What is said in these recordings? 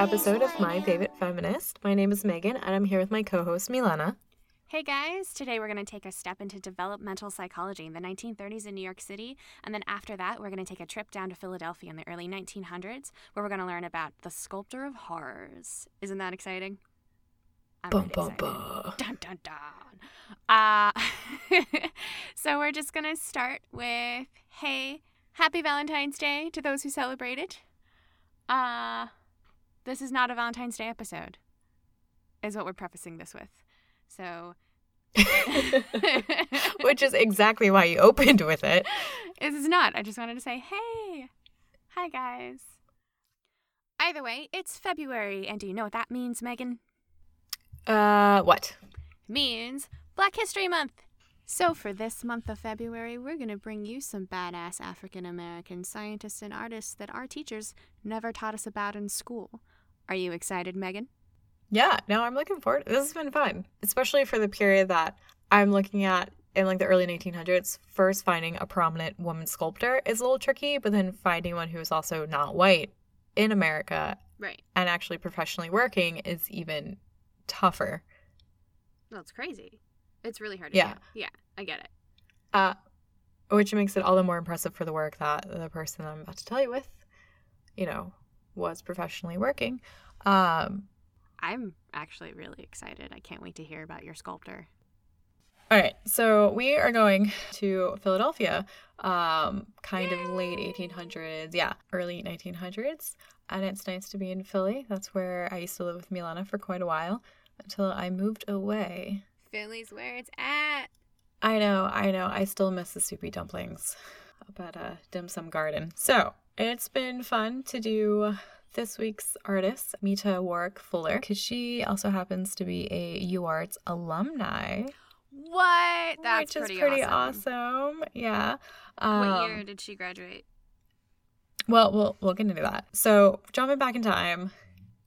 episode of My Favorite Feminist. My name is Megan, and I'm here with my co-host, Milana. Hey guys, today we're going to take a step into developmental psychology in the 1930s in New York City, and then after that we're going to take a trip down to Philadelphia in the early 1900s, where we're going to learn about the sculptor of horrors. Isn't that exciting? I'm really excited. Dun, dun, dun. So we're just going to start with, hey, happy Valentine's Day to those who celebrate it. This is not a Valentine's Day episode, is what we're prefacing this with. So, which is exactly why you opened with it. It is not. I just wanted to say, hey, hi, guys. Either way, it's February. And do you know what that means, Megan? What? It means Black History Month. So for this month of February, we're going to bring you some badass African-American scientists and artists that our teachers never taught us about in school. Are you excited, Megan? Yeah, no, I'm looking forward to it. This has been fun, especially for the period that I'm looking at in like the early 1900s. First, finding a prominent woman sculptor is a little tricky, but then finding one who is also not white in America, right, and actually professionally working is even tougher. Well, it's crazy. It's really hard to do. Yeah, I get it. Which makes it all the more impressive for the work that the person that I'm about to tell you with, you know, was professionally working. I'm actually really excited. I can't wait to hear about your sculptor. All right. So we are going to Philadelphia, kind of late 1800s. Yeah, early 1900s. And it's nice to be in Philly. That's where I used to live with Milana for quite a while until I moved away. Philly's where it's at. I know. I still miss the soupy dumplings up at a dim sum garden. So it's been fun to do this week's artist, Meta Warrick Fuller, because she also happens to be a UArts alumni. What? That's pretty awesome. Yeah. What year did she graduate? Well, we'll get into that. So jumping back in time,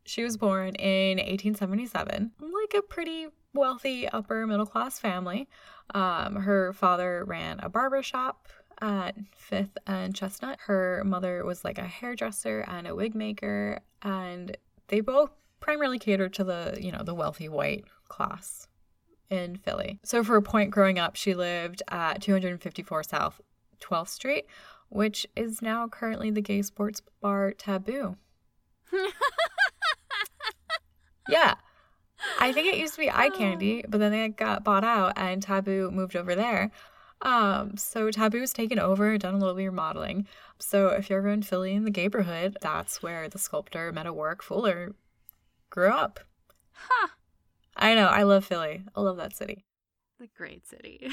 she was born in 1877, like a pretty wealthy upper middle class family. Her father ran a barber shop at Fifth and Chestnut. Her mother was like a hairdresser and a wig maker, and they both primarily catered to the, you know, the wealthy white class in Philly. So for a point growing up, she lived at 254 South 12th Street, which is now currently the gay sports bar Taboo. Yeah. I think it used to be Eye Candy, but then they got bought out and Taboo moved over there. So Taboo's taken over, done a little bit of remodeling. So if you're ever in Philly in the neighborhood, that's where the sculptor Meta Warrick Fuller grew up. Huh. I know. I love Philly. I love that city. It's a great city.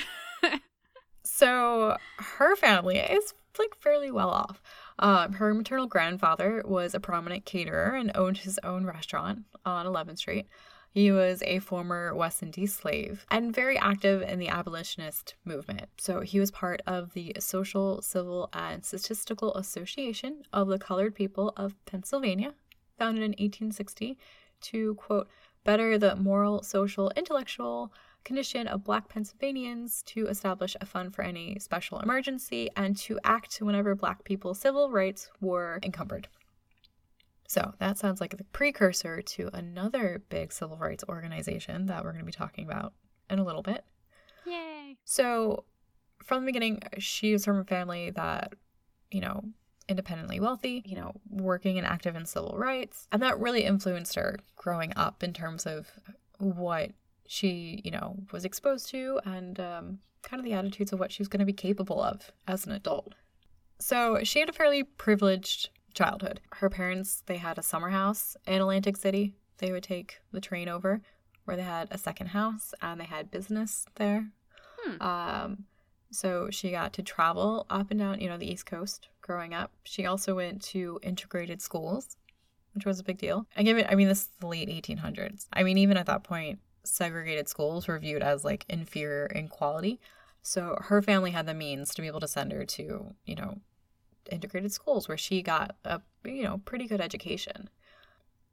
So her family is like fairly well off. Her maternal grandfather was a prominent caterer and owned his own restaurant on 11th Street. He was a former West Indies slave and very active in the abolitionist movement. So he was part of the Social, Civil, and Statistical Association of the Colored People of Pennsylvania, founded in 1860 to, quote, better the moral, social, intellectual condition of Black Pennsylvanians, to establish a fund for any special emergency, and to act whenever Black people's civil rights were encumbered. So that sounds like the precursor to another big civil rights organization that we're going to be talking about in a little bit. Yay! So from the beginning, she was from a family that, you know, independently wealthy, you know, working and active in civil rights. And that really influenced her growing up in terms of what she, you know, was exposed to and kind of the attitudes of what she was going to be capable of as an adult. So she had a fairly privileged childhood. Her parents, they had a summer house in Atlantic City. They would take the train over, where they had a second house and they had business there. So she got to travel up and down, you know, the East Coast growing up. She also went to integrated schools, which was a big deal. This is the late 1800s. I mean, even at that point, segregated schools were viewed as like inferior in quality. So her family had the means to be able to send her to, you know, integrated schools where she got a, you know, pretty good education.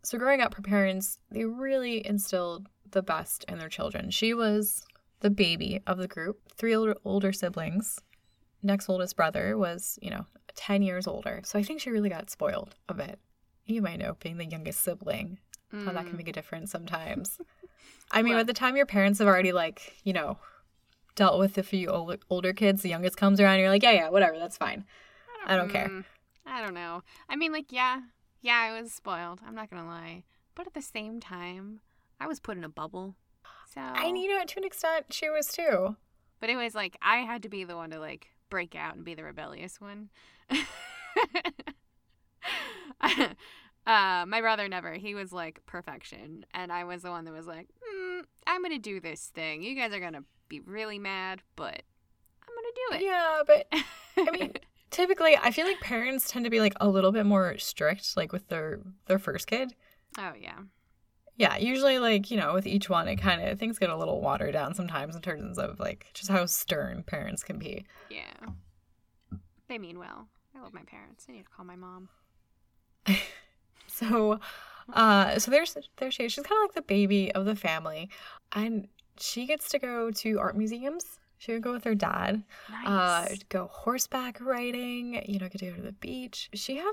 So growing up, her parents, they really instilled the best in their children. She was the baby of the group, three older siblings. Next oldest brother was, you know, 10 years older. So I think she really got spoiled a bit. you might know, being the youngest sibling, how that can make a difference sometimes. I mean, well, by the time your parents have already, like, you know, dealt with a few older kids, the youngest comes around, you're like, yeah, whatever, that's fine. I don't care. I don't know. I mean, like, yeah, I was spoiled. I'm not going to lie. But at the same time, I was put in a bubble. So and, you know, to an extent, she was too. But it was, like, I had to be the one to, like, break out and be the rebellious one. My brother never. He was, like, perfection. And I was the one that was like, I'm going to do this thing. You guys are going to be really mad, but I'm going to do it. Yeah, but, I mean, typically, I feel like parents tend to be, like, a little bit more strict, like, with their first kid. Oh, yeah. Yeah, usually, like, you know, with each one, it kind of, things get a little watered down sometimes in terms of, like, just how stern parents can be. Yeah. They mean well. I love my parents. I need to call my mom. So there she is. She's kind of like the baby of the family. And she gets to go to art museums. She would go with her dad. Nice. Go horseback riding, you know, get to go to the beach. She had,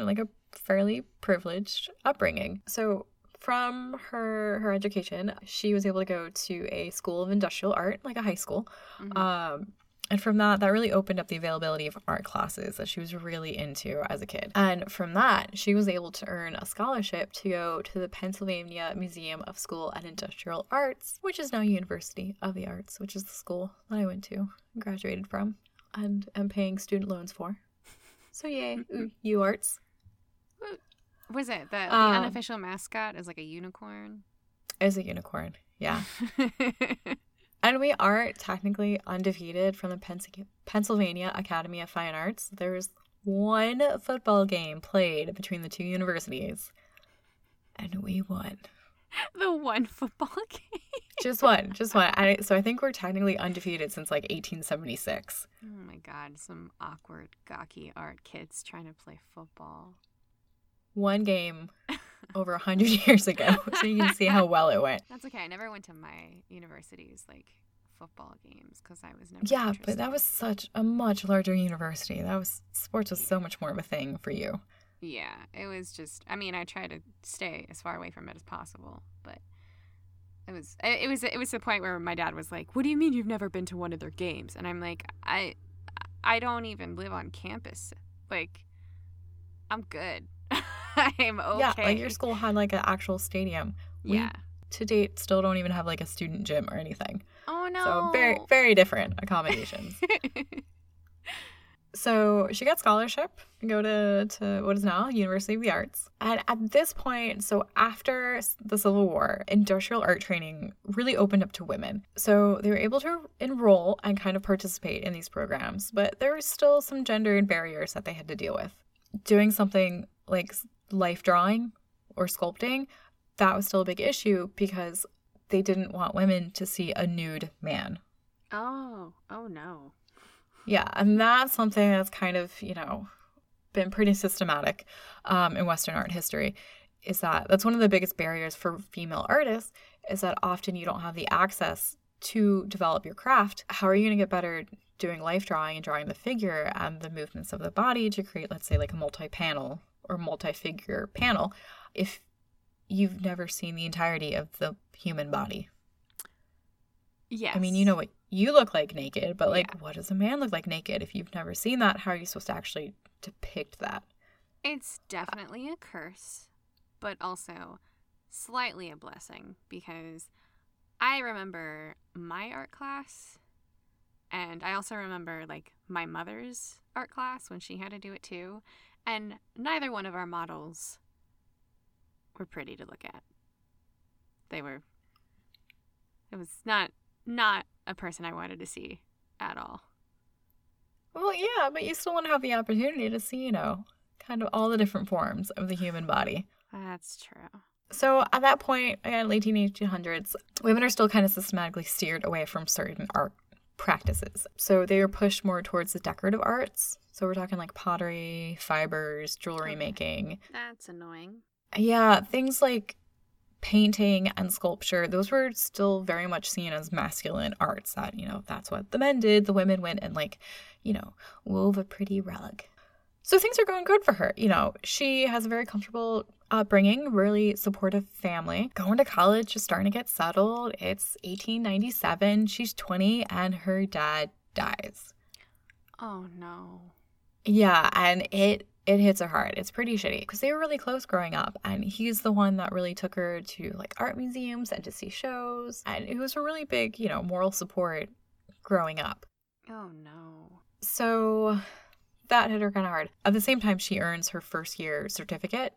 like a fairly privileged upbringing. So from her education, she was able to go to a school of industrial art, like a high school. Mm-hmm. And from that really opened up the availability of art classes that she was really into as a kid. And from that, she was able to earn a scholarship to go to the Pennsylvania Museum of School and Industrial Arts, which is now University of the Arts, which is the school that I went to and graduated from and am paying student loans for. So yay, UArts. Was it that the unofficial mascot is like a unicorn? Is a unicorn, yeah. And we are technically undefeated from the Pennsylvania Academy of Fine Arts. There's one football game played between the two universities, and we won. The one football game? Just one. So I think we're technically undefeated since, like, 1876. Oh, my God. Some awkward, gawky art kids trying to play football. One game over 100 years ago, so you can see how well it went. That's okay. I never went to my university's, like, football games because I was never interested. But that was such a much larger university. Sports was so much more of a thing for you. Yeah. It was just, I mean, I tried to stay as far away from it as possible, but it was the point where my dad was like, what do you mean you've never been to one of their games? And I'm like, I don't even live on campus. Like, I'm good. I'm okay. Yeah, like your school had like an actual stadium. Yeah. To date, still don't even have like a student gym or anything. Oh, no. So very, very different accommodations. So she got scholarship to go to what is now University of the Arts. And at this point, so after the Civil War, industrial art training really opened up to women. So they were able to enroll and kind of participate in these programs. But there were still some gendered barriers that they had to deal with. Doing something like life drawing or sculpting, that was still a big issue because they didn't want women to see a nude man. Oh no. Yeah, and that's something that's kind of, you know, been pretty systematic in Western art history, is that's one of the biggest barriers for female artists, is that often you don't have the access to develop your craft. How are you going to get better doing life drawing and drawing the figure and the movements of the body to create, let's say, like a multi-panel or multi-figure panel if you've never seen the entirety of the human body? Yes. I mean, you know what you look like naked, but like, What does a man look like naked? If you've never seen that, how are you supposed to actually depict that? It's definitely a curse, but also slightly a blessing, because I remember my art class, and I also remember like my mother's art class when she had to do it too. And neither one of our models were pretty to look at. It was not a person I wanted to see at all. Well, yeah, but you still want to have the opportunity to see, you know, kind of all the different forms of the human body. That's true. So at that point, again, late 1800s, women are still kind of systematically steered away from certain art practices. So they were pushed more towards the decorative arts. So we're talking like pottery, fibers, jewelry making. That's annoying. Yeah, things like painting and sculpture, those were still very much seen as masculine arts. That, you know, that's what the men did. The women went and, like, you know, wove a pretty rug. So things are going good for her. You know, she has a very comfortable upbringing, really supportive family, going to college, just starting to get settled. It's 1897. She's 20 and her dad dies. Oh, no. Yeah, and it hits her hard. It's pretty shitty because they were really close growing up, and he's the one that really took her to like art museums and to see shows, and it was a really big, you know, moral support growing up. Oh, no. So that hit her kind of hard. At the same time, she earns her first year certificate,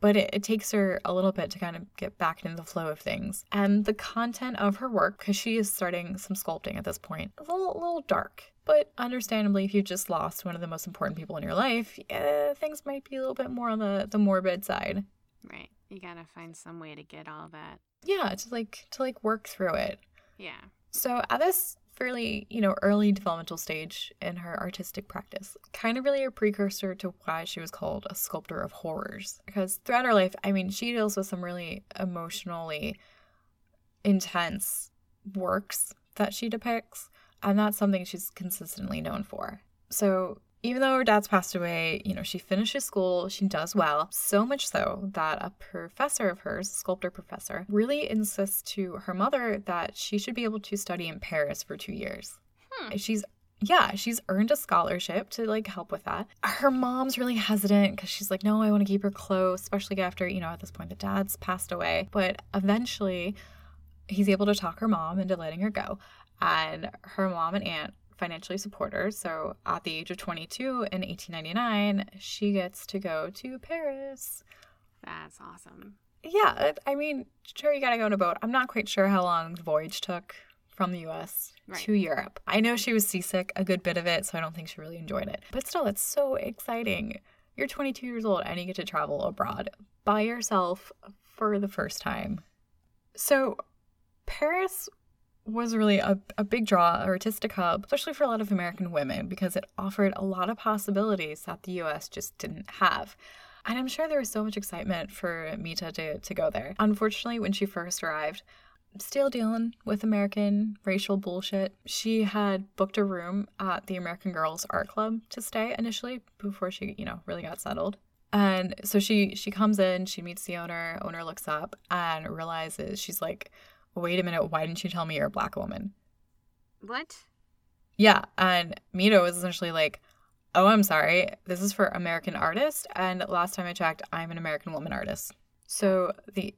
but it takes her a little bit to kind of get back into the flow of things. And the content of her work, because she is starting some sculpting at this point, is a little dark. But understandably, if you just lost one of the most important people in your life, things might be a little bit more on the morbid side. Right. You gotta find some way to get all that. Yeah, to work through it. Yeah. So at this fairly, you know, early developmental stage in her artistic practice, kind of really a precursor to why she was called a sculptor of horrors. Because throughout her life, I mean, she deals with some really emotionally intense works that she depicts, and that's something she's consistently known for. So even though her dad's passed away, you know, she finishes school, she does well, so much so that a professor of hers, a sculptor professor, really insists to her mother that she should be able to study in Paris for 2 years. She's earned a scholarship to like help with that. Her mom's really hesitant because she's like, no, I want to keep her close, especially after, you know, at this point the dad's passed away. But eventually he's able to talk her mom into letting her go. And her mom and aunt financially support her. So at the age of 22 in 1899, she gets to go to Paris. That's awesome. Yeah. I mean, sure, you got to go on a boat. I'm not quite sure how long the voyage took from the U.S. Right. to Europe. I know she was seasick a good bit of it, so I don't think she really enjoyed it. But still, it's so exciting. You're 22 years old and you get to travel abroad by yourself for the first time. So Paris was really a big draw, artistic hub, especially for a lot of American women, because it offered a lot of possibilities that the U.S. just didn't have. And I'm sure there was so much excitement for Meta to go there. Unfortunately, when she first arrived, still dealing with American racial bullshit, she had booked a room at the American Girls Art Club to stay initially before she, you know, really got settled. And so she comes in, she meets the owner looks up and realizes, she's like, wait a minute, why didn't you tell me you're a black woman? What? Yeah, and Mito was essentially like, oh, I'm sorry, this is for American artists, and last time I checked, I'm an American woman artist. So the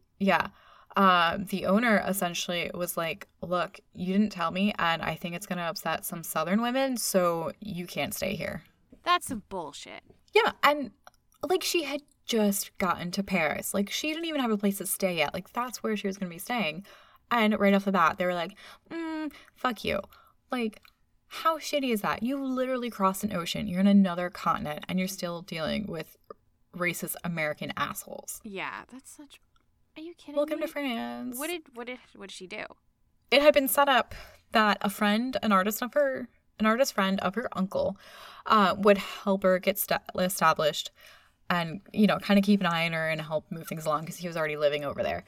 owner essentially was like, look, you didn't tell me, and I think it's going to upset some Southern women, so you can't stay here. That's some bullshit. Yeah, and like she had just gotten to Paris. Like she didn't even have a place to stay yet. Like that's where she was going to be staying. And right off the bat, they were like, fuck you. Like, how shitty is that? You literally crossed an ocean. You're in another continent, and you're still dealing with racist American assholes. Yeah, that's such... Are you kidding me? Welcome to France. What did she do? It had been set up that an artist friend of her uncle, would help her get established and, you know, kind of keep an eye on her and help move things along because he was already living over there.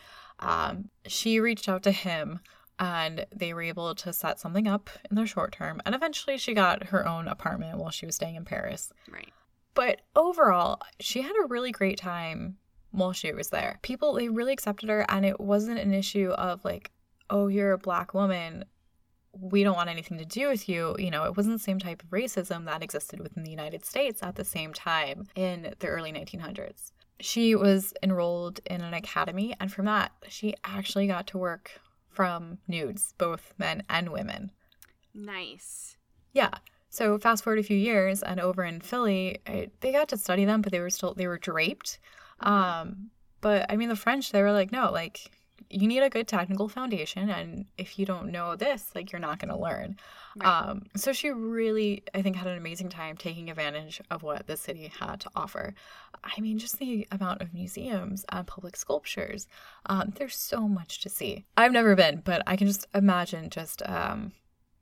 She reached out to him and they were able to set something up in the short term. And eventually she got her own apartment while she was staying in Paris. Right. But overall, she had a really great time while she was there. People, they really accepted her, and it wasn't an issue of like, oh, you're a black woman, we don't want anything to do with you. You know, it wasn't the same type of racism that existed within the United States at the same time in the early 1900s. She was enrolled in an academy, and from that, she actually got to work from nudes, both men and women. Nice. Yeah. So fast forward a few years, and over in Philly, they got to study them, but they were draped. But I mean, the French, they were like, no, like you need a good technical foundation, and if you don't know this, like you're not going to learn. Right. So she really, I think, had an amazing time taking advantage of what the city had to offer. I mean, just the amount of museums and public sculptures. There's so much to see. I've never been, but I can just imagine just,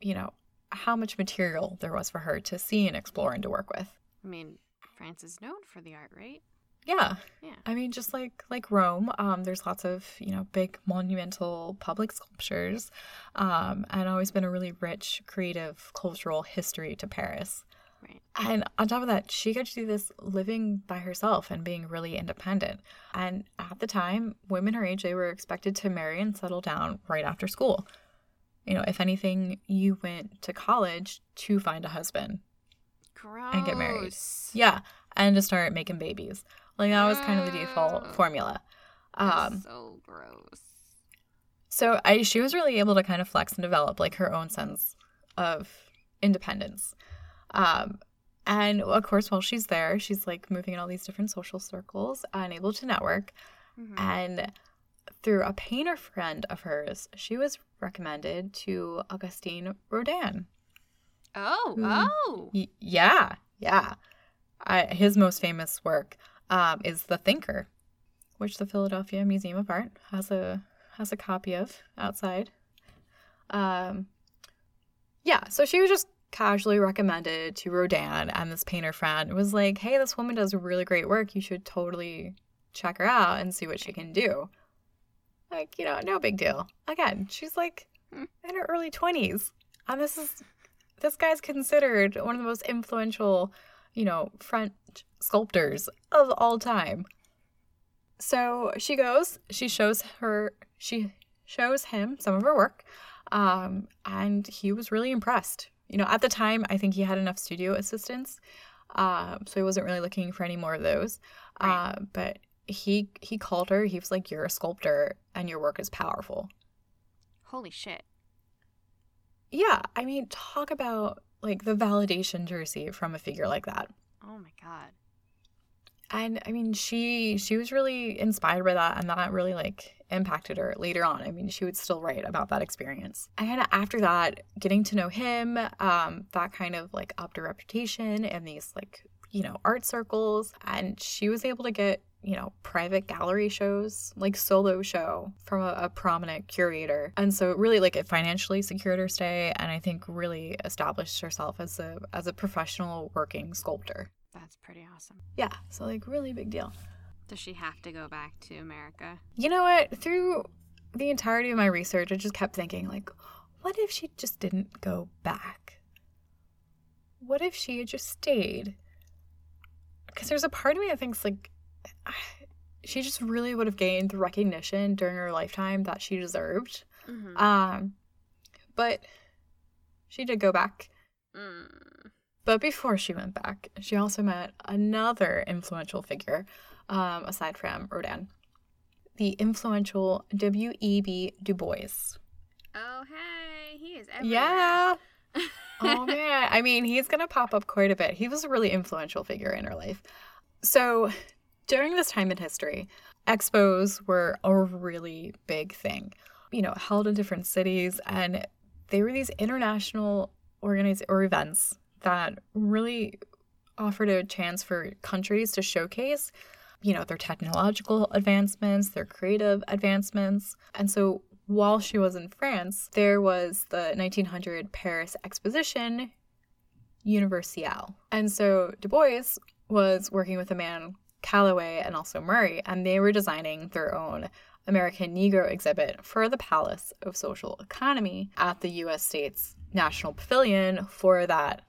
you know, how much material there was for her to see and explore and to work with. I mean, France is known for the art, right? Yeah. Yeah. I mean, just like Rome, there's lots of, you know, big monumental public sculptures, and always been a really rich, creative, cultural history to Paris. Right. And on top of that, she got to do this living by herself and being really independent. And at the time, women her age, they were expected to marry and settle down right after school. You know, if anything, you went to college to find a husband. Gross. And get married. Yeah. And to start making babies. Like, that was kind of the default formula. That's so gross. So she was really able to kind of flex and develop, like, her own sense of independence. And, of course, while she's there, she's, like, moving in all these different social circles and able to network. Mm-hmm. And through a painter friend of hers, she was recommended to Auguste Rodin. Yeah. His most famous work is The Thinker, which the Philadelphia Museum of Art has a copy of outside. So she was just casually recommended to Rodin, and this painter friend was like, hey, this woman does really great work. You should totally check her out and see what she can do. Like, you know, no big deal. Again, she's like in her early 20s, and this guy's considered one of the most influential, you know, French sculptors of all time. So she goes, she shows him some of her work, and he was really impressed. You know, at the time, I think he had enough studio assistants, so he wasn't really looking for any more of those. Right. But he called her. He was like, you're a sculptor, and your work is powerful. Holy shit. Yeah, I mean, talk about, like, the validation to receive from a figure like that. Oh, my God. And, I mean, she was really inspired by that, and that really, like, impacted her later on. I mean, she would still write about that experience. And kind of after that, getting to know him, that kind of, like, upped her reputation in these, like, you know, art circles. And she was able to get, you know, private gallery shows, like, solo show from a prominent curator. And so, really, like, it financially secured her stay, and I think really established herself as a professional working sculptor. That's pretty awesome. Yeah. So, like, really big deal. Does she have to go back to America? You know what? Through the entirety of my research, I just kept thinking, like, what if she just didn't go back? What if she had just stayed? Because there's a part of me that thinks, like, she just really would have gained the recognition during her lifetime that she deserved. Mm-hmm. But she did go back. Mm. But before she went back, she also met another influential figure, aside from Rodin, the influential W.E.B. Du Bois. Oh, hey, he is everywhere. Yeah. Oh, man. I mean, he's going to pop up quite a bit. He was a really influential figure in her life. So during this time in history, expos were a really big thing, you know, held in different cities. And they were these international events that really offered a chance for countries to showcase, you know, their technological advancements, their creative advancements. And so while she was in France, there was the 1900 Paris Exposition Universelle. And so Du Bois was working with a man, Calloway, and also Murray, and they were designing their own American Negro exhibit for the Palace of Social Economy at the U.S. State's National Pavilion for that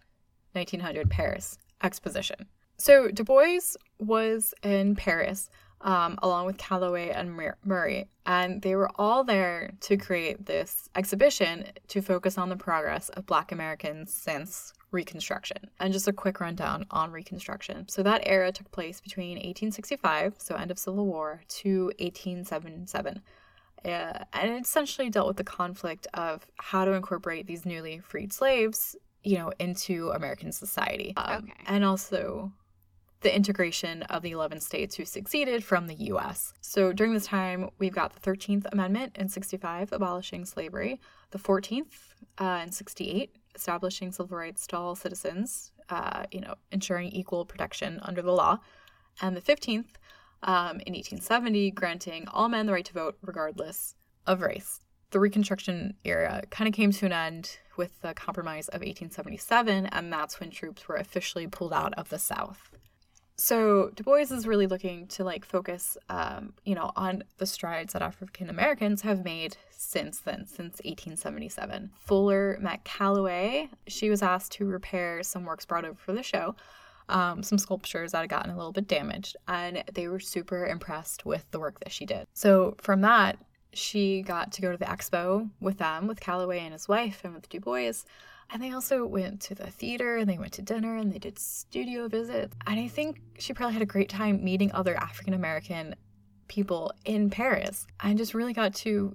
1900 Paris Exposition. So Du Bois was in Paris along with Calloway and Murray, and they were all there to create this exhibition to focus on the progress of Black Americans since Reconstruction. And just a quick rundown on Reconstruction. So that era took place between 1865, so end of Civil War, to 1877. And it essentially dealt with the conflict of how to incorporate these newly freed slaves, you know, into American society. And also the integration of the 11 states who seceded from the U.S. So during this time, we've got the 13th Amendment in 65, abolishing slavery, the 14th in 68, establishing civil rights to all citizens, you know, ensuring equal protection under the law, and the 15th in 1870, granting all men the right to vote regardless of race. The Reconstruction era kind of came to an end with the Compromise of 1877, and that's when troops were officially pulled out of the South. So Du Bois is really looking to focus, on the strides that African Americans have made since then, since 1877. Fuller met Calloway. She was asked to repair some works brought over for the show, some sculptures that had gotten a little bit damaged, and they were super impressed with the work that she did. So from that, she got to go to the expo with them, with Calloway and his wife and with Du Bois. And they also went to the theater, and they went to dinner, and they did studio visits. And I think she probably had a great time meeting other African-American people in Paris, and just really got to,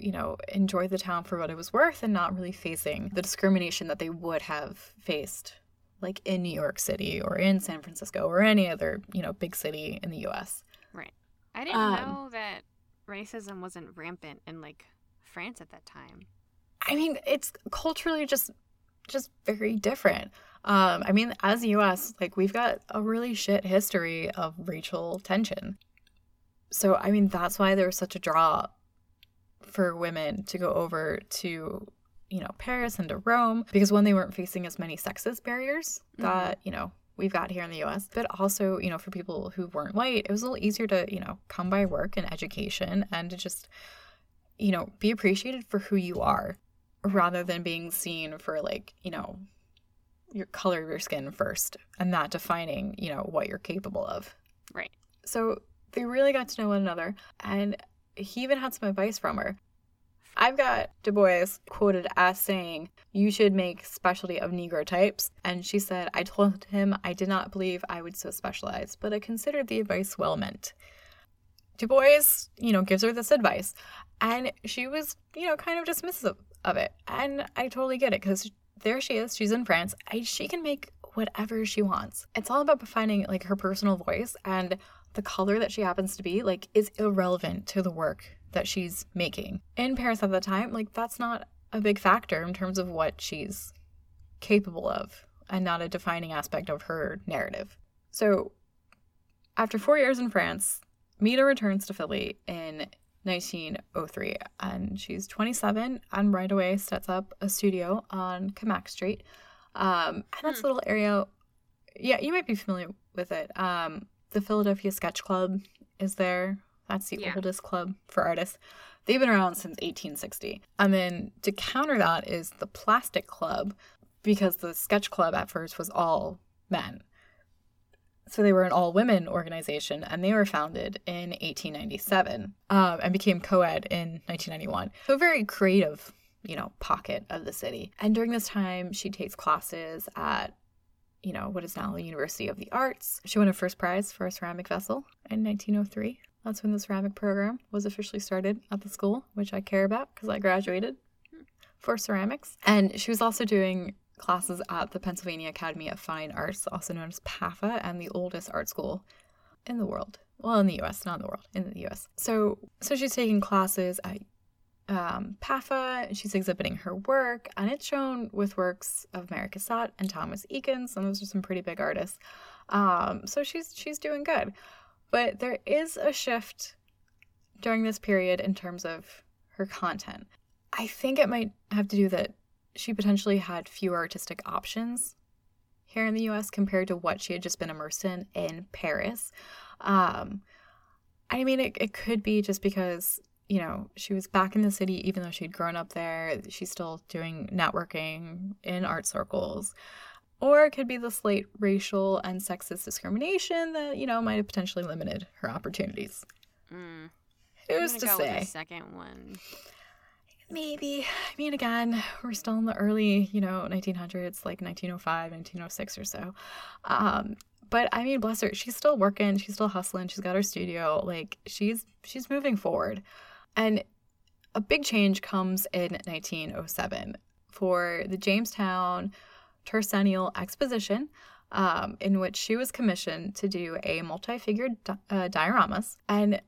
enjoy the town for what it was worth and not really facing the discrimination that they would have faced in New York City or in San Francisco or any other, big city in the U.S. Right. I didn't know that racism wasn't rampant in, France at that time. I mean, it's culturally just very different. As the U.S., we've got a really shit history of racial tension. So, that's why there was such a draw for women to go over to, Paris and to Rome, because one, they weren't facing as many sexist barriers that, we've got here in the U.S., but also, for people who weren't white, it was a little easier to, come by work and education and to just, be appreciated for who you are, rather than being seen for your color of your skin first and not defining what you're capable of. Right. So they really got to know one another, and he even had some advice from her. I've got Du Bois quoted as saying, "You should make specialty of Negro types." And she said, "I told him I did not believe I would so specialize, but I considered the advice well meant." Du Bois, gives her this advice, and she was, kind of dismissive of it. And I totally get it, because there she is, she's in France, and she can make whatever she wants. It's all about finding her personal voice, and the color that she happens to be is irrelevant to the work that she's making. In Paris at the time, that's not a big factor in terms of what she's capable of, and not a defining aspect of her narrative. So after 4 years in France, Meta returns to Philly in 1903, and she's 27, and right away sets up a studio on Kamak Street, and that's a little area, you might be familiar with it. The Philadelphia Sketch Club is there. That's the oldest club for artists. They've been around since 1860. And then to counter that is the Plastic Club, because the Sketch Club at first was all men. So they were an all-women organization, and they were founded in 1897 and became co-ed in 1991. So a very creative, pocket of the city. And during this time, she takes classes at, what is now the University of the Arts. She won a first prize for a ceramic vessel in 1903. That's when the ceramic program was officially started at the school, which I care about because I graduated for ceramics. And she was also doing classes at the Pennsylvania Academy of Fine Arts, also known as PAFA, and the oldest art school in the world. Well, in the U.S., not in the world, in the U.S. So she's taking classes at PAFA, and she's exhibiting her work, and it's shown with works of Mary Cassatt and Thomas Eakins, and those are some pretty big artists. So she's doing good. But there is a shift during this period in terms of her content. I think it might have to do that she potentially had fewer artistic options here in the U.S. compared to what she had just been immersed in Paris. It could be just because, she was back in the city, even though she'd grown up there. She's still doing networking in art circles. Or it could be the slight racial and sexist discrimination that, might have potentially limited her opportunities. Who's to say? With the second one. Maybe. Again, we're still in the early, 1900s, 1905, 1906 or so. But, bless her, she's still working, she's still hustling, she's got her studio, she's moving forward. And a big change comes in 1907 for the Jamestown Tercennial Exposition, in which she was commissioned to do a multi-figured dioramas, and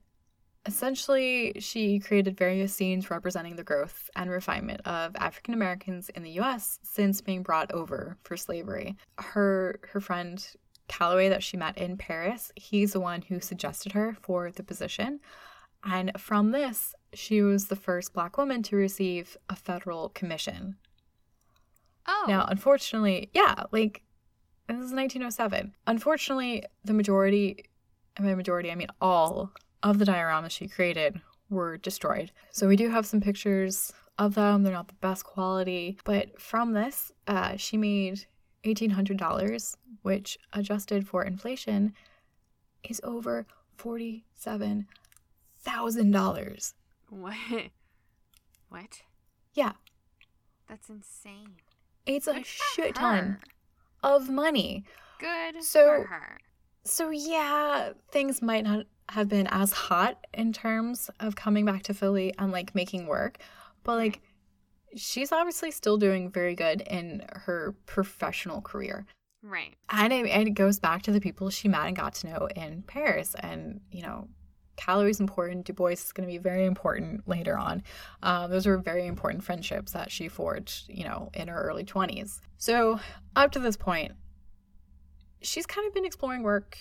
essentially, she created various scenes representing the growth and refinement of African Americans in the U.S. since being brought over for slavery. Her friend Calloway that she met in Paris, he's the one who suggested her for the position. And from this, she was the first Black woman to receive a federal commission. Oh. Now, unfortunately, This is 1907. Unfortunately, the majority, and by majority I mean all, of the dioramas she created were destroyed. So we do have some pictures of them. They're not the best quality, but from this, she made $1,800, which adjusted for inflation is over $47,000. What? Yeah. That's insane. It's a shit ton of money. Good for her. So yeah, things might not have been as hot in terms of coming back to Philly and like making work, but like she's obviously still doing very good in her professional career. Right. And it goes back to the people she met and got to know in Paris. And, you know, Callowy's important. Du Bois is going to be very important later on. Those were very important friendships that she forged, you know, in her early 20s. So up to this point, she's kind of been exploring work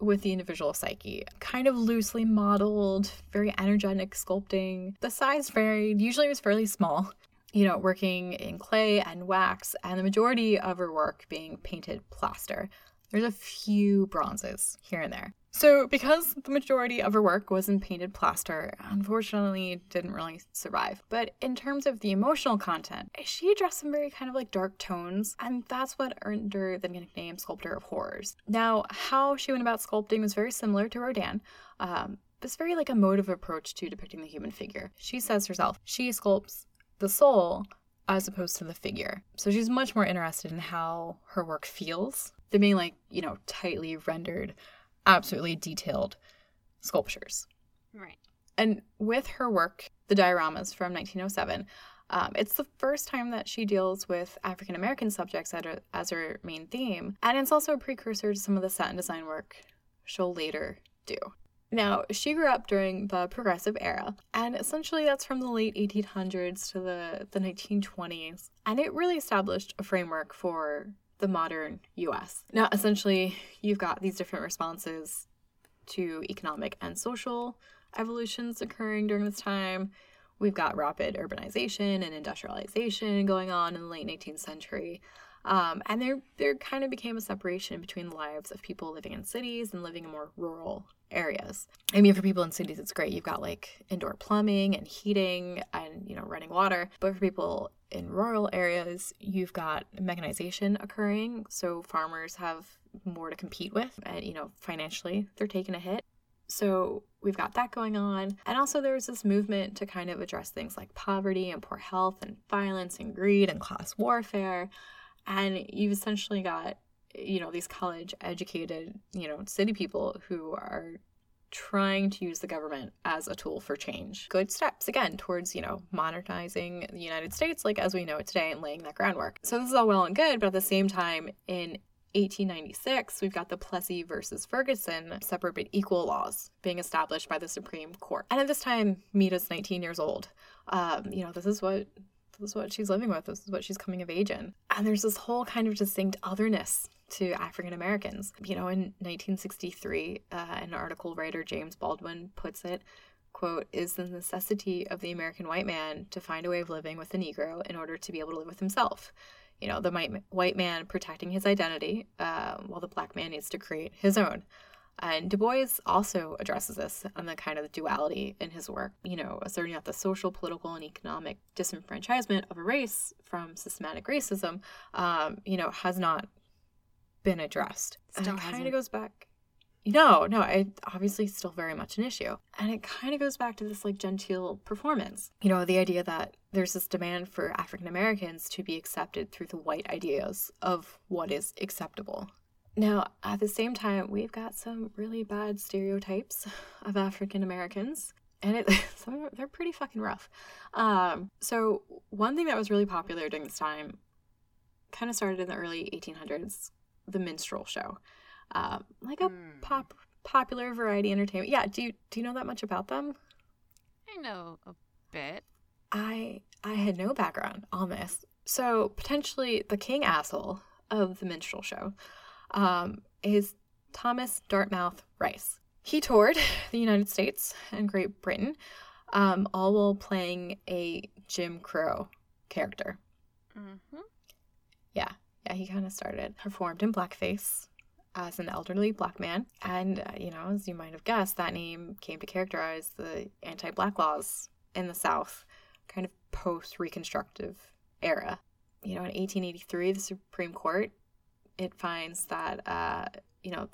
with the individual psyche, kind of loosely modeled, very energetic sculpting. The size varied. Usually it was fairly small, you know, working in clay and wax, and the majority of her work being painted plaster. There's a few bronzes here and there. So because the majority of her work was in painted plaster, unfortunately didn't really survive. But in terms of the emotional content, she addressed some very kind of like dark tones, and that's what earned her the nickname Sculptor of Horrors. Now, how she went about sculpting was very similar to Rodin. This very like emotive approach to depicting the human figure. She says herself, she sculpts the soul as opposed to the figure. So she's much more interested in how her work feels than being like, you know, tightly rendered, absolutely detailed sculptures. Right. And with her work, the dioramas from 1907, it's the first time that she deals with African-American subjects as her main theme. And it's also a precursor to some of the satin design work she'll later do. Now, she grew up during the Progressive Era, and essentially that's from the late 1800s to the 1920s. And it really established a framework for the modern U.S. Now, essentially, you've got these different responses to economic and social evolutions occurring during this time. We've got rapid urbanization and industrialization going on in the late 19th century. And there kind of became a separation between the lives of people living in cities and living in more rural areas. I mean, for people in cities, it's great. You've got like indoor plumbing and heating and, you know, running water. But for people in rural areas, you've got mechanization occurring. So farmers have more to compete with and, you know, financially they're taking a hit. So we've got that going on. And also there was this movement to kind of address things like poverty and poor health and violence and greed and class warfare. And you've essentially got, you know, these college-educated, you know, city people who are trying to use the government as a tool for change. Good steps, again, towards, you know, modernizing the United States, like as we know it today, and laying that groundwork. So this is all well and good, but at the same time, in 1896, we've got the Plessy versus Ferguson separate but equal laws being established by the Supreme Court. And at this time, Meta's 19 years old. You know, this is what she's living with. This is what she's coming of age in. And there's this whole kind of distinct otherness to African Americans. You know, in 1963, an article writer, James Baldwin, puts it, quote, is the necessity of the American white man to find a way of living with the Negro in order to be able to live with himself. You know, the white man protecting his identity while the black man needs to create his own. And Du Bois also addresses this and the kind of duality in his work, you know, asserting that the social, political, and economic disenfranchisement of a race from systematic racism, you know, has not been addressed. Still and it kind of goes back. No, it obviously still very much an issue. And it kind of goes back to this like genteel performance, you know, the idea that there's this demand for African Americans to be accepted through the white ideas of what is acceptable. Now, at the same time, we've got some really bad stereotypes of African Americans, and they're pretty fucking rough. So one thing that was really popular during this time kind of started in the early 1800s, the minstrel show, like a popular variety entertainment. Yeah, do you know that much about them? I know a bit. I had no background on this. So potentially the king asshole of the minstrel show is Thomas Dartmouth Rice. He toured the United States and Great Britain, all while playing a Jim Crow character. Mm-hmm. Yeah, Yeah, he kind of started, performed in blackface as an elderly black man. And, as you might have guessed, that name came to characterize the anti-black laws in the South, kind of post-Reconstructive era. In 1883, the Supreme Court, it finds that, the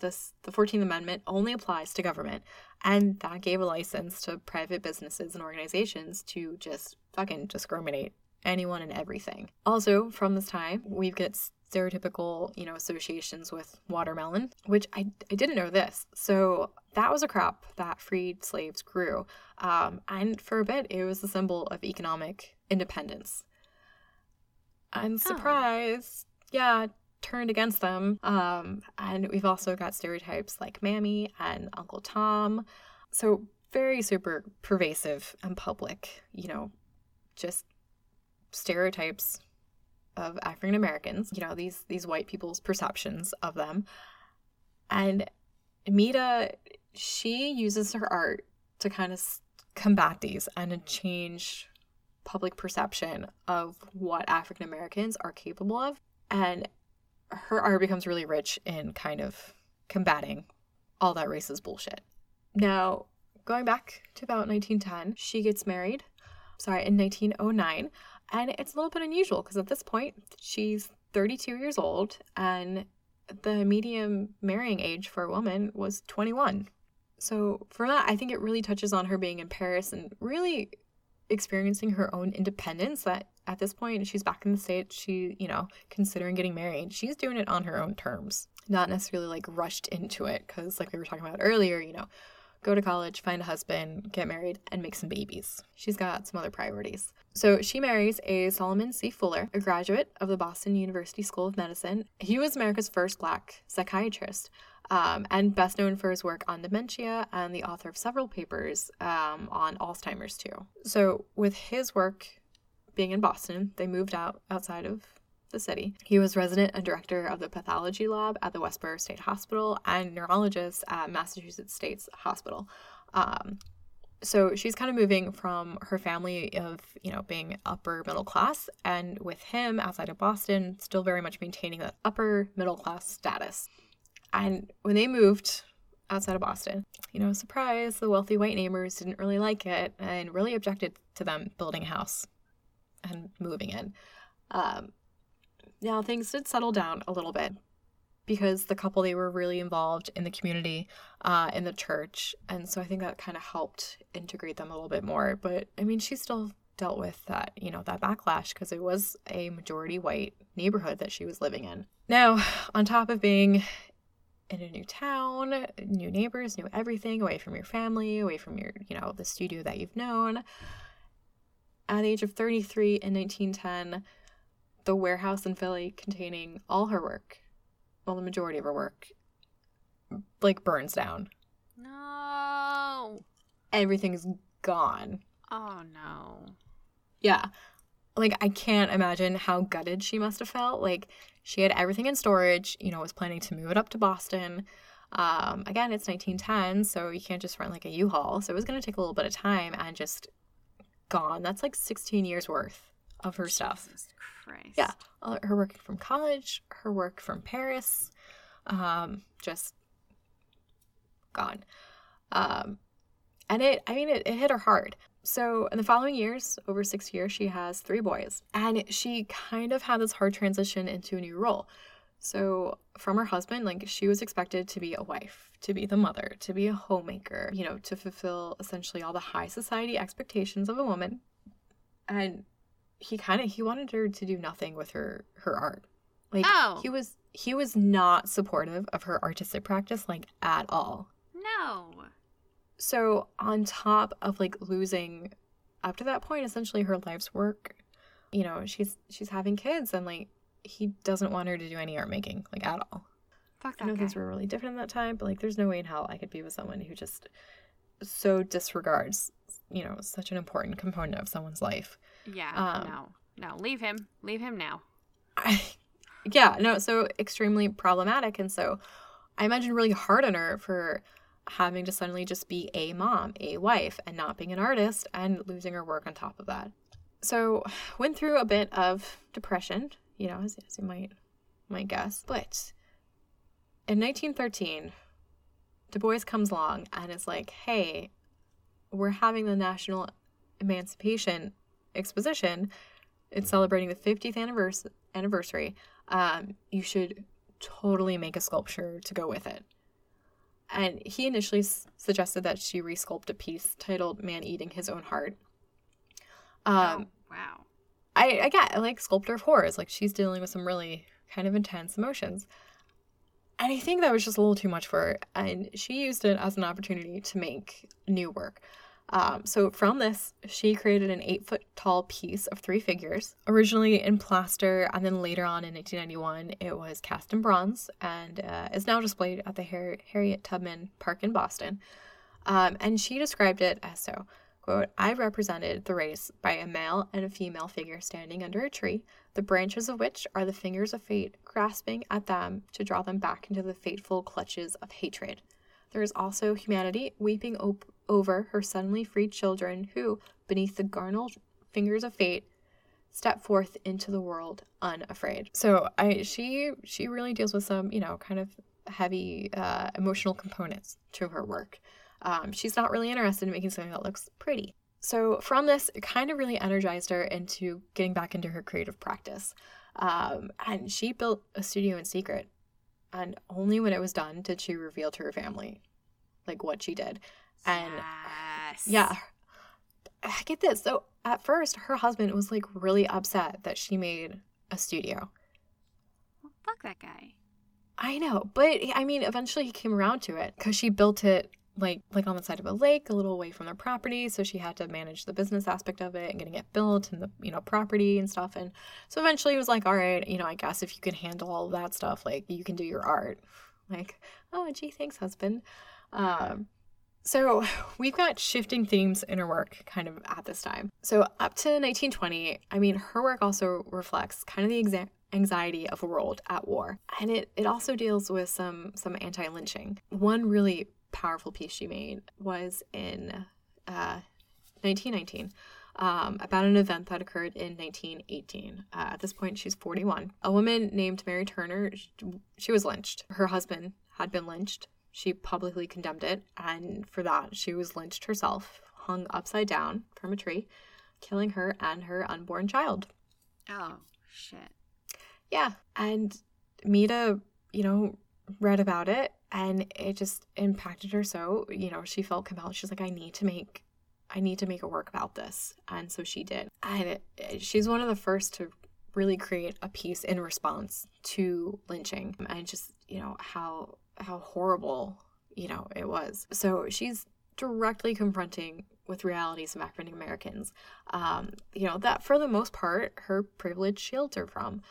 14th Amendment only applies to government. And that gave a license to private businesses and organizations to just fucking discriminate anyone and everything. Also, from this time, we get stereotypical, associations with watermelon, which I didn't know this. So that was a crop that freed slaves grew. And for a bit, it was the symbol of economic independence. And surprise, turned against them. And we've also got stereotypes like Mammy and Uncle Tom. So very super pervasive and public, just stereotypes of African Americans, these white people's perceptions of them. And Meta, she uses her art to kind of combat these and to change public perception of what African Americans are capable of. And her art becomes really rich in kind of combating all that racist bullshit. Now, going back to about 1910, she gets married, in 1909. And it's a little bit unusual because at this point, she's 32 years old and the median marrying age for a woman was 21. So for that, I think it really touches on her being in Paris and really experiencing her own independence that at this point, she's back in the States, she, considering getting married. She's doing it on her own terms, not necessarily like rushed into it because like we were talking about earlier, go to college, find a husband, get married, and make some babies. She's got some other priorities. So she marries a Solomon C. Fuller, a graduate of the Boston University School of Medicine. He was America's first black psychiatrist, and best known for his work on dementia and the author of several papers on Alzheimer's too. So with his work being in Boston, they moved outside of the city. He was resident and director of the pathology lab at the Westboro State Hospital and neurologist at Massachusetts State Hospital. So she's kind of moving from her family of, being upper middle class, and with him outside of Boston, still very much maintaining that upper middle class status. And when they moved outside of Boston, surprise, the wealthy white neighbors didn't really like it and really objected to them building a house and moving in. Now, things did settle down a little bit because the couple, they were really involved in the community, in the church. And so I think that kind of helped integrate them a little bit more. But, she still dealt with that, that backlash because it was a majority white neighborhood that she was living in. Now, on top of being in a new town, new neighbors, new everything, away from your family, away from your, the studio that you've known, at the age of 33 in 1910, the warehouse in Philly containing all her work, the majority of her work, burns down. No. Everything is gone. Oh, no. Yeah. I can't imagine how gutted she must have felt. She had everything in storage, was planning to move it up to Boston. Again, it's 1910, so you can't just rent, a U-Haul. So it was going to take a little bit of time and just gone. That's, 16 years worth of her stuff. Jesus Christ. Yeah. Her work from college, her work from Paris, just gone. And it hit her hard. So in the following years, over 6 years, she has 3 boys. And she kind of had this hard transition into a new role. So from her husband, she was expected to be a wife, to be the mother, to be a homemaker, to fulfill essentially all the high society expectations of a woman. And he wanted her to do nothing with her art. He was not supportive of her artistic practice, at all. No. So on top of, losing up to that point, essentially her life's work, she's having kids and, he doesn't want her to do any art making, at all. Fuck that guy. I know things were really different at that time, but, there's no way in hell I could be with someone who just so disregards, such an important component of someone's life. Yeah, no, leave him now. So extremely problematic, and so I imagine really hard on her for having to suddenly just be a mom, a wife, and not being an artist, and losing her work on top of that. So went through a bit of depression, as you might my guess. But in 1913, Du Bois comes along and is like, hey, we're having the National Emancipation Exposition. It's celebrating the 50th anniversary. You should totally make a sculpture to go with it. And he initially suggested that she resculpt a piece titled Man Eating His Own Heart. Wow. I get, like, sculptor of horrors. Like, she's dealing with some really kind of intense emotions. And I think that was just a little too much for her. And she used it as an opportunity to make new work. So from this, she created an 8-foot-tall piece of 3 figures, originally in plaster, and then later on in 1891, it was cast in bronze and is now displayed at the Harriet Tubman Park in Boston. And she described it as so, quote, I represented the race by a male and a female figure standing under a tree, the branches of which are the fingers of fate grasping at them to draw them back into the fateful clutches of hatred. There is also humanity weeping over her suddenly freed children who, beneath the garnered fingers of fate, step forth into the world unafraid. So she really deals with some, you know, kind of heavy emotional components to her work. She's not really interested in making something that looks pretty. So from this, it kind of really energized her into getting back into her creative practice. And she built a studio in secret. And only when it was done did she reveal to her family, like, what she did. And yes. Yeah, I get this. So at first, her husband was like really upset that she made a studio. Well, fuck that guy. I know, but I mean, eventually he came around to it because she built it like on the side of a lake, a little away from their property. So she had to manage the business aspect of it and getting it built and the, you know, property and stuff. And so eventually he was like, all right, you know, I guess if you can handle all that stuff, like you can do your art. Like, oh, gee, thanks, husband. So we've got shifting themes in her work kind of at this time. So up to 1920, I mean, her work also reflects kind of the anxiety of a world at war. And it also deals with some anti-lynching. One really powerful piece she made was in 1919, about an event that occurred in 1918. At this point, she's 41. A woman named Mary Turner, she was lynched. Her husband had been lynched. She publicly condemned it, and for that, she was lynched herself, hung upside down from a tree, killing her and her unborn child. Oh, shit. Yeah, and Meta, you know, read about it, and it just impacted her so, you know, she felt compelled. She's like, I need to make a work about this, and so she did. And she's one of the first to really create a piece in response to lynching, and just, you know, how horrible, you know, it was. So she's directly confronting with realities of African Americans, you know, that for the most part, her privilege shields her from.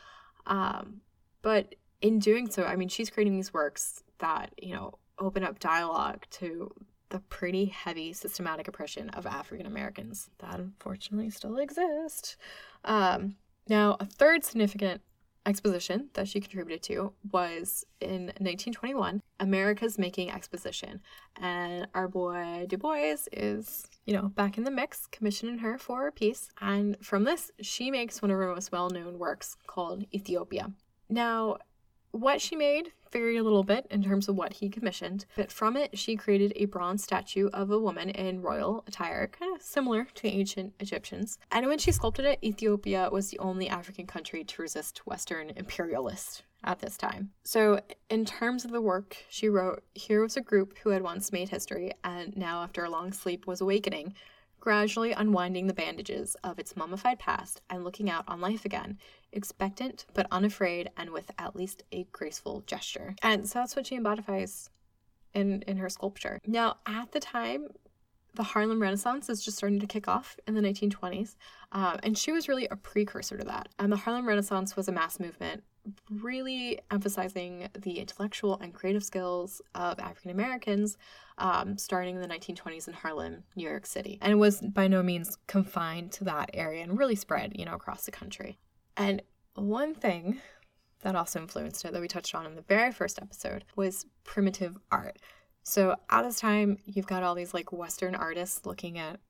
But in doing so, I mean, she's creating these works that, you know, open up dialogue to the pretty heavy systematic oppression of African Americans that unfortunately still exist. Now, a third significant exposition that she contributed to was in 1921, America's Making Exposition. And our boy Du Bois is, you know, back in the mix, commissioning her for a piece. And from this, she makes one of her most well-known works called Ethiopia. Now, what she made varied a little bit in terms of what he commissioned, but from it, she created a bronze statue of a woman in royal attire, kind of similar to ancient Egyptians. And when she sculpted it, Ethiopia was the only African country to resist Western imperialists at this time. So in terms of the work, she wrote, here was a group who had once made history and now after a long sleep was awakening, gradually unwinding the bandages of its mummified past and looking out on life again, expectant but unafraid and with at least a graceful gesture. And so that's what she embodies in her sculpture. Now, at the time, the Harlem Renaissance is just starting to kick off in the 1920s, and she was really a precursor to that. And the Harlem Renaissance was a mass movement really emphasizing the intellectual and creative skills of African Americans, starting in the 1920s in Harlem, New York City. And it was by no means confined to that area and really spread, you know, across the country. And one thing that also influenced it that we touched on in the very first episode was primitive art. So at this time, you've got all these like Western artists looking at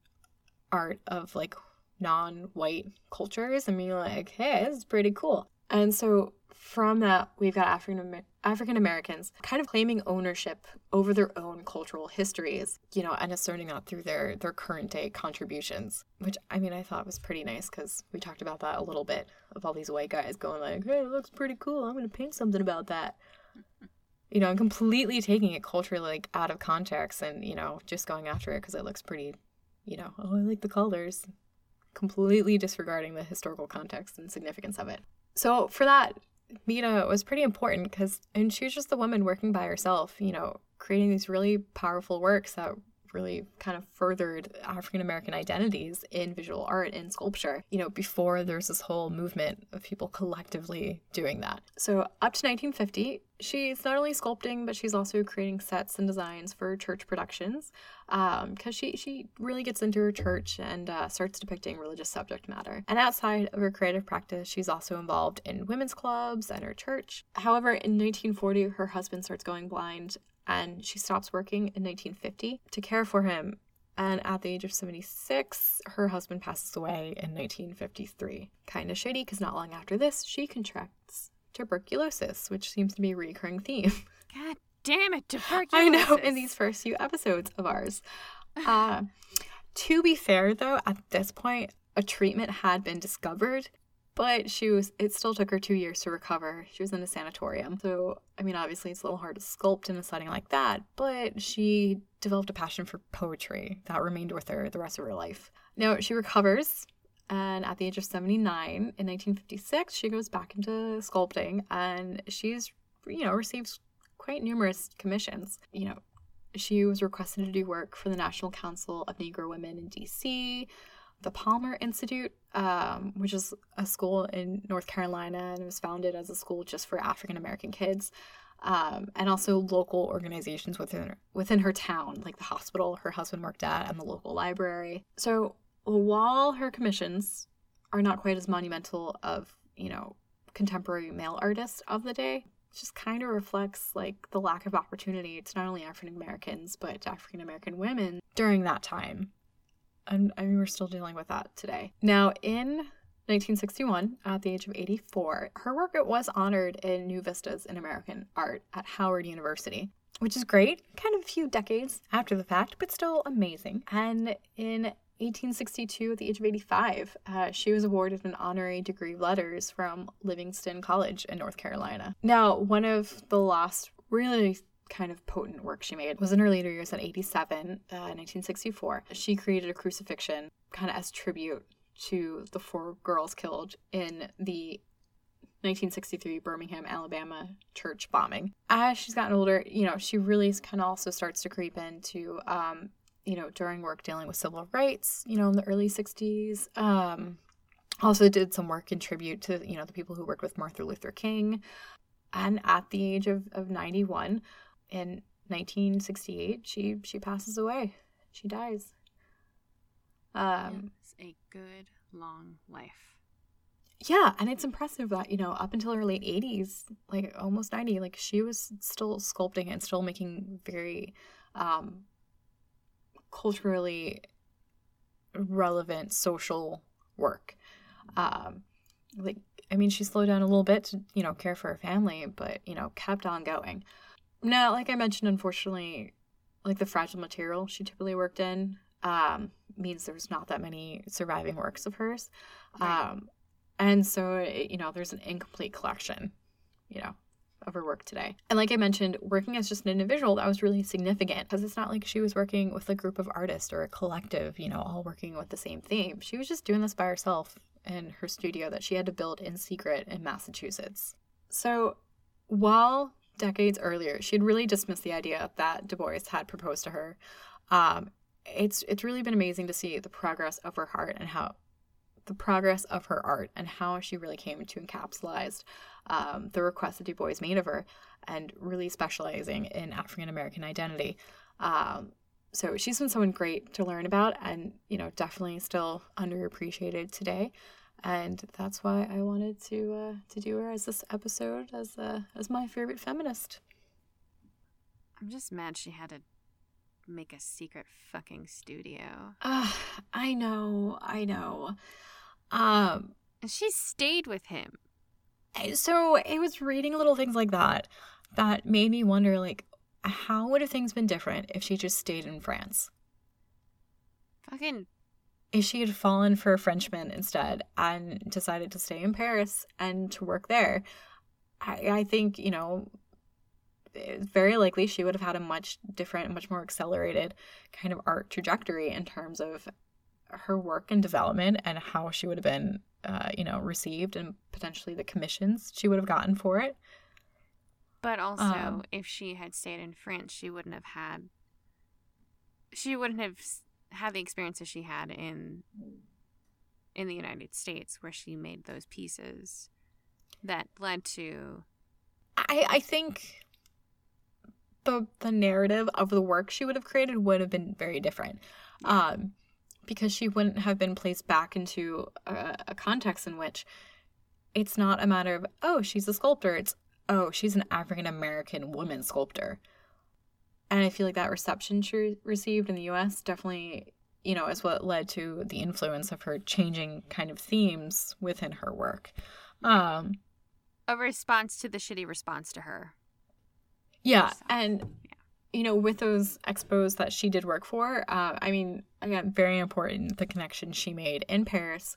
art of like non-white cultures and being like, hey, this is pretty cool. And so From that, we've got African Americans kind of claiming ownership over their own cultural histories, you know, and asserting that through their current day contributions, which, I mean, I thought was pretty nice because we talked about that a little bit, of all these white guys going like, hey, it looks pretty cool, I'm going to paint something about that. You know, and completely taking it culturally, like, out of context and, you know, just going after it because it looks pretty, you know, oh, I like the colors. Completely disregarding the historical context and significance of it. So for that, Meta was pretty important because she was just the woman working by herself, you know, creating these really powerful works that really kind of furthered African-American identities in visual art and sculpture, you know, before there's this whole movement of people collectively doing that. So up to 1950, she's not only sculpting, but she's also creating sets and designs for church productions, because she really gets into her church and starts depicting religious subject matter. And outside of her creative practice, she's also involved in women's clubs and her church. However, in 1940, her husband starts going blind, and she stops working in 1950 to care for him. And at the age of 76, her husband passes away in 1953. Kind of shady, because not long after this, she contracts tuberculosis, which seems to be a recurring theme. God damn it, tuberculosis! I know, in these first few episodes of ours. To be fair, though, at this point, a treatment had been discovered, but it still took her 2 years to recover. She was in a sanatorium. So, I mean, obviously it's a little hard to sculpt in a setting like that, but she developed a passion for poetry that remained with her the rest of her life. Now, she recovers, and at the age of 79, in 1956, she goes back into sculpting, and she's, you know, receives quite numerous commissions. You know, she was requested to do work for the National Council of Negro Women in D.C., the Palmer Institute, which is a school in North Carolina, and it was founded as a school just for African-American kids, and also local organizations within her town, like the hospital her husband worked at and the local library. So while her commissions are not quite as monumental of, you know, contemporary male artists of the day, it just kind of reflects, like, the lack of opportunity to not only African-Americans, but to African-American women during that time. And I mean, we're still dealing with that today. Now, in 1961, at the age of 84, her work was honored in New Vistas in American Art at Howard University, which is great, kind of a few decades after the fact, but still amazing. And in 1862, at the age of 85, she was awarded an honorary degree of letters from Livingston College in North Carolina. Now, one of the last really kind of potent work she made was in her later years at 87, in 1964. She created a crucifixion kind of as tribute to the 4 girls killed in the 1963 Birmingham, Alabama church bombing. As she's gotten older, you know, she really kind of also starts to creep into, you know, during work dealing with civil rights, you know, in the early 60s. Also did some work in tribute to, you know, the people who worked with Martin Luther King. And at the age of 91, in 1968, she passes away. She dies. It's a good long life. Yeah, and it's impressive that, you know, up until her late 80s, like almost 90, like she was still sculpting and still making very culturally relevant social work. Like, I mean, she slowed down a little bit to, you know, care for her family, but, you know, kept on going. Now, like I mentioned, unfortunately, like the fragile material she typically worked in means there was not that many surviving works of hers. Right. And so, you know, there's an incomplete collection, you know, of her work today. And like I mentioned, working as just an individual, that was really significant because it's not like she was working with a group of artists or a collective, you know, all working with the same theme. She was just doing this by herself in her studio that she had to build in secret in Massachusetts. So while decades earlier she had really dismissed the idea that Du Bois had proposed to her, it's really been amazing to see the progress of her heart and how the progress of her art and how she really came to encapsulate the request that Du Bois made of her and really specializing in African-American identity. So she's been someone great to learn about and, you know, definitely still underappreciated today. And that's why I wanted to do her as this episode as my favorite feminist. I'm just mad she had to make a secret fucking studio. I know. And she stayed with him. So it was reading little things like that that made me wonder, like, how would have things been different if she just stayed in France? Fucking. If she had fallen for a Frenchman instead and decided to stay in Paris and to work there, I think, you know, it's very likely she would have had a much different, much more accelerated kind of art trajectory in terms of her work and development and how she would have been, you know, received and potentially the commissions she would have gotten for it. But also, if she had stayed in France, she wouldn't have had the experiences she had in the United States, where she made those pieces that led to... I think the narrative of the work she would have created would have been very different, because she wouldn't have been placed back into a context in which it's not a matter of, oh, she's a sculptor. It's, oh, she's an African-American woman sculptor. And I feel like that reception she received in the U.S. definitely, you know, is what led to the influence of her changing kind of themes within her work. A response to the shitty response to her. Yeah. So, and, you know, with those expos that she did work for, I mean, again, very important, the connection she made in Paris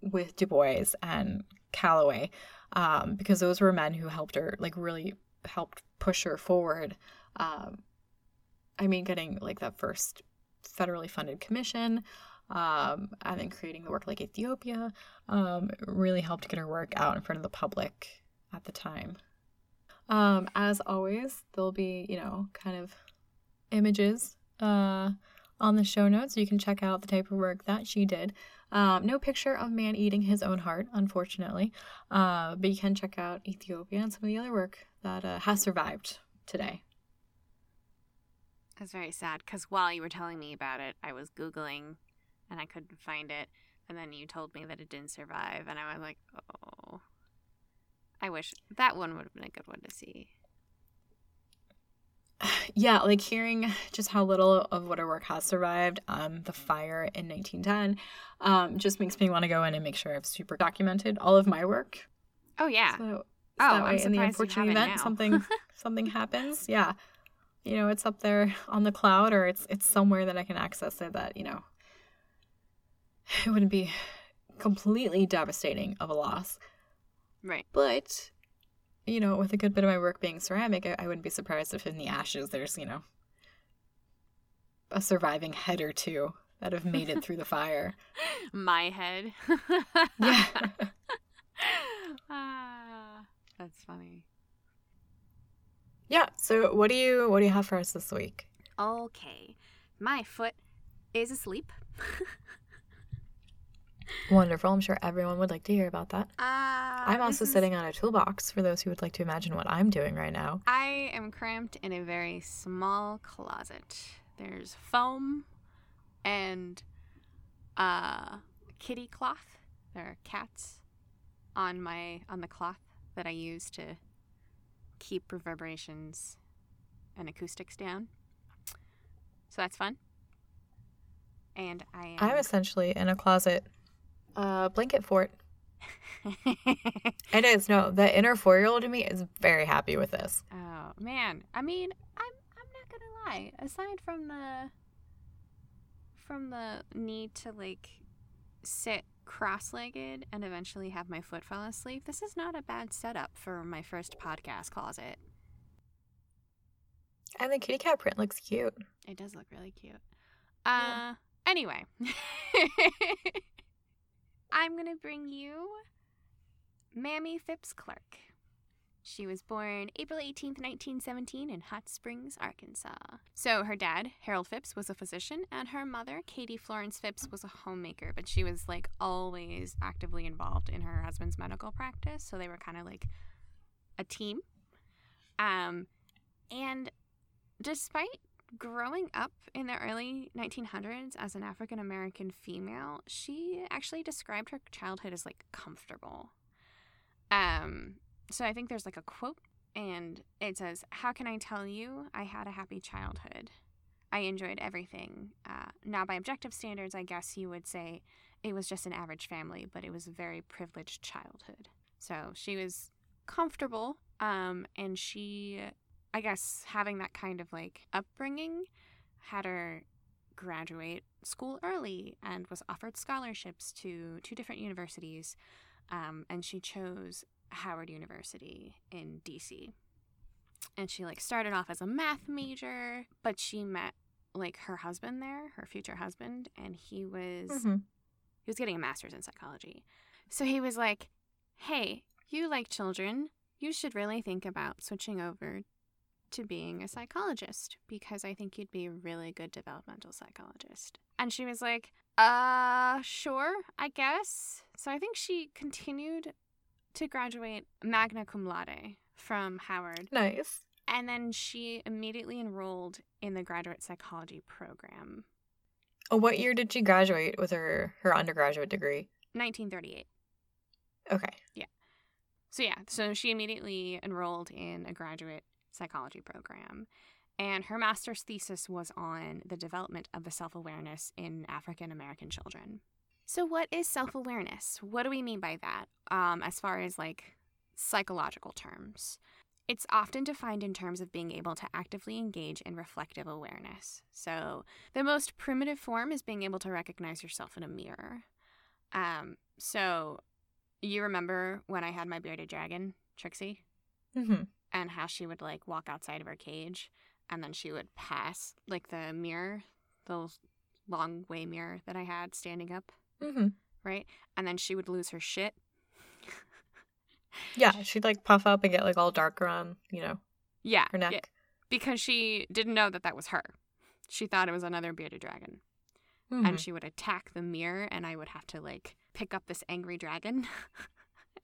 with Du Bois and Calloway, because those were men who helped her, like, really helped push her forward. I mean, getting like that first federally funded commission, and then creating the work like Ethiopia, really helped get her work out in front of the public at the time. As always, there'll be, you know, kind of images, on the show notes. You can check out the type of work that she did. No picture of man eating his own heart, unfortunately. But you can check out Ethiopia and some of the other work that has survived today. That's very sad, because while you were telling me about it, I was Googling, and I couldn't find it, and then you told me that it didn't survive, and I was like, oh, I wish that one would have been a good one to see. Yeah, like hearing just how little of what her work has survived, the fire in 1910, just makes me want to go in and make sure I've super documented all of my work. Oh, yeah. So that way, in the unfortunate event, something happens, yeah. You know, it's up there on the cloud, or it's somewhere that I can access it that, you know, it wouldn't be completely devastating of a loss. Right. But, you know, with a good bit of my work being ceramic, I wouldn't be surprised if in the ashes there's, you know, a surviving head or two that have made it through the fire. My head. Yeah. That's funny. Yeah, so what do you have for us this week? Okay. My foot is asleep. Wonderful. I'm sure everyone would like to hear about that. I'm also sitting on a toolbox for those who would like to imagine what I'm doing right now. I am cramped in a very small closet. There's foam and kitty cloth. There are cats on the cloth that I use to keep reverberations and acoustics down. So that's fun. And I'm essentially in a closet, blanket fort. It is. No, the inner 4-year-old in me is very happy with this. Oh, man. I mean, I'm not gonna lie. Aside from the need to, like, sit cross-legged and eventually have my foot fall asleep, this is not a bad setup for my first podcast closet. And the kitty cat print looks cute. It does look really cute. Yeah. Anyway. I'm going to bring you Mamie Phipps Clark. She was born April 18th, 1917 in Hot Springs, Arkansas. So her dad, Harold Phipps, was a physician, and her mother, Katie Florence Phipps, was a homemaker, but she was, like, always actively involved in her husband's medical practice, so they were kind of like a team. And despite growing up in the early 1900s as an African-American female, she actually described her childhood as, like, comfortable. So I think there's, like, a quote, and it says, "How can I tell you I had a happy childhood? I enjoyed everything. Now, by objective standards, I guess you would say it was just an average family, but it was a very privileged childhood." So she was comfortable, and she, I guess, having that kind of, like, upbringing had her graduate school early and was offered scholarships to two different universities, and she chose Howard University in D.C., and she, like, started off as a math major, but she met, like, her husband there, her future husband, and he was getting a master's in psychology. So he was like, hey, you like children, you should really think about switching over to being a psychologist, because I think you'd be a really good developmental psychologist. And she was like, sure, I guess. So I think she continued to graduate magna cum laude from Howard. Nice. And then she immediately enrolled in the graduate psychology program. What year did she graduate with her undergraduate degree? 1938. Okay. Yeah. So she immediately enrolled in a graduate psychology program. And her master's thesis was on the development of the self-awareness in African American children. So what is self-awareness? What do we mean by that, as far as, like, psychological terms? It's often defined in terms of being able to actively engage in reflective awareness. So the most primitive form is being able to recognize yourself in a mirror. So you remember when I had my bearded dragon, Trixie? Mm-hmm. And how she would, like, walk outside of her cage, and then she would pass, like, the mirror, the long way mirror that I had standing up, mm-hmm. right? And then she would lose her shit. Yeah, she'd, like, puff up and get, like, all darker on, you know, yeah, her neck. Yeah, because she didn't know that that was her. She thought it was another bearded dragon. Mm-hmm. And she would attack the mirror, and I would have to, like, pick up this angry dragon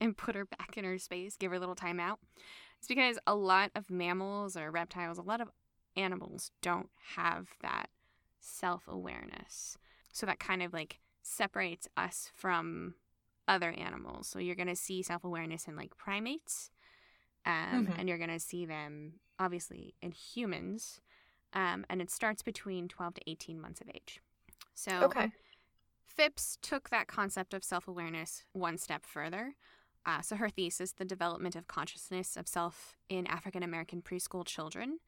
and put her back in her space, give her a little time out. It's because a lot of mammals or reptiles, a lot of animals don't have that self-awareness. So that kind of, like, separates us from other animals. So you're going to see self-awareness in, like, primates, mm-hmm. and you're going to see them, obviously, in humans, and it starts between 12 to 18 months of age. So okay. Phipps took that concept of self-awareness one step further. So her thesis, The Development of Consciousness of Self in African American Preschool Children,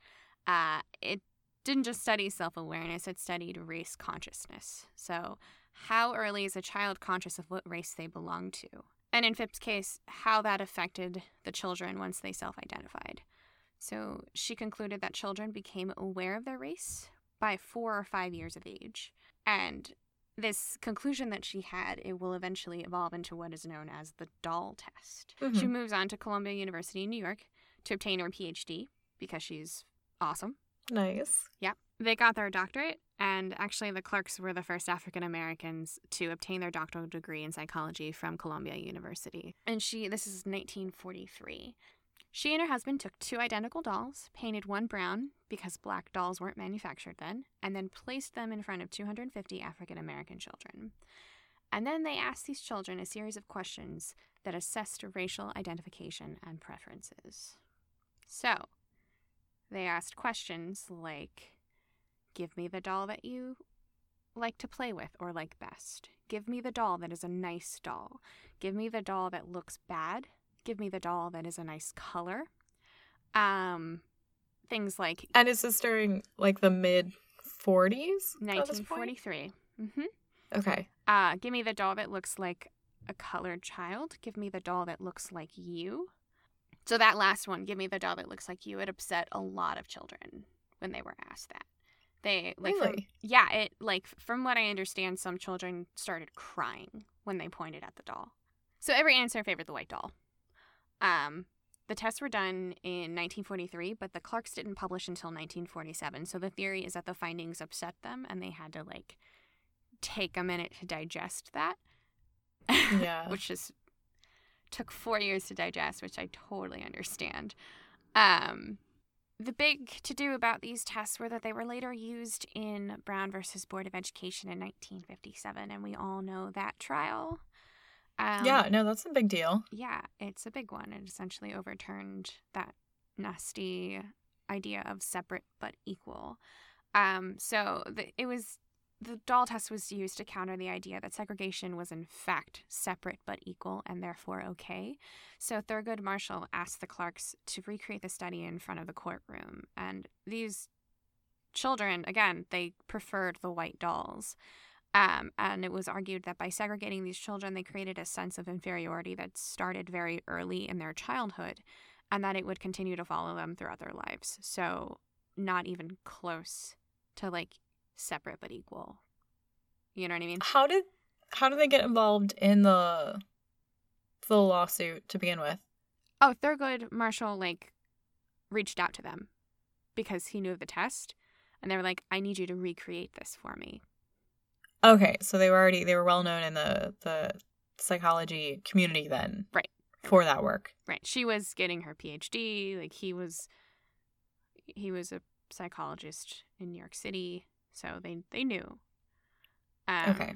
it didn't just study self-awareness, it studied race consciousness. So how early is a child conscious of what race they belong to? And in Phipps' case, how that affected the children once they self-identified. So she concluded that children became aware of their race by 4 or 5 years of age. And this conclusion that she had, it will eventually evolve into what is known as the doll test. Mm-hmm. She moves on to Columbia University in New York to obtain her PhD because she's awesome. Nice. Yeah. They got their doctorate, and actually the Clarks were the first African Americans to obtain their doctoral degree in psychology from Columbia University. And this is 1943. She and her husband took two identical dolls, painted one brown because black dolls weren't manufactured then, and then placed them in front of 250 African American children. And then they asked these children a series of questions that assessed racial identification and preferences. So they asked questions like, give me the doll that you like to play with or like best. Give me the doll that is a nice doll. Give me the doll that looks bad. Give me the doll that is a nice color. Things like... And is this during, like, the mid-40s? 1943. Mm-hmm. Okay. Give me the doll that looks like a colored child. Give me the doll that looks like you. So that last one, give me the doll that looks like you, it upset a lot of children when they were asked that. They like, really? From what I understand, some children started crying when they pointed at the doll. So every answer favored the white doll. The tests were done in 1943, but the Clarks didn't publish until 1947. So the theory is that the findings upset them, and they had to, like, take a minute to digest that. Yeah. Which is... took 4 years to digest, which I totally understand. The big to-do about these tests were that they were later used in Brown versus Board of Education in 1957, and we all know that trial. That's a big deal. Yeah, it's a big one. It essentially overturned that nasty idea of separate but equal. So it was The doll test was used to counter the idea that segregation was in fact separate but equal and therefore okay. So Thurgood Marshall asked the Clarks to recreate the study in front of the courtroom. And these children, again, they preferred the white dolls. And it was argued that by segregating these children, they created a sense of inferiority that started very early in their childhood and that it would continue to follow them throughout their lives. So not even close to, like, separate but equal. You know what I mean? How did they get involved in the lawsuit to begin with? Oh, Thurgood Marshall, like, reached out to them because he knew of the test. And they were like, I need you to recreate this for me. Okay, so they were well known in the psychology community then. Right. For that work. Right. She was getting her PhD, like he was a psychologist in New York City, so they knew. Okay.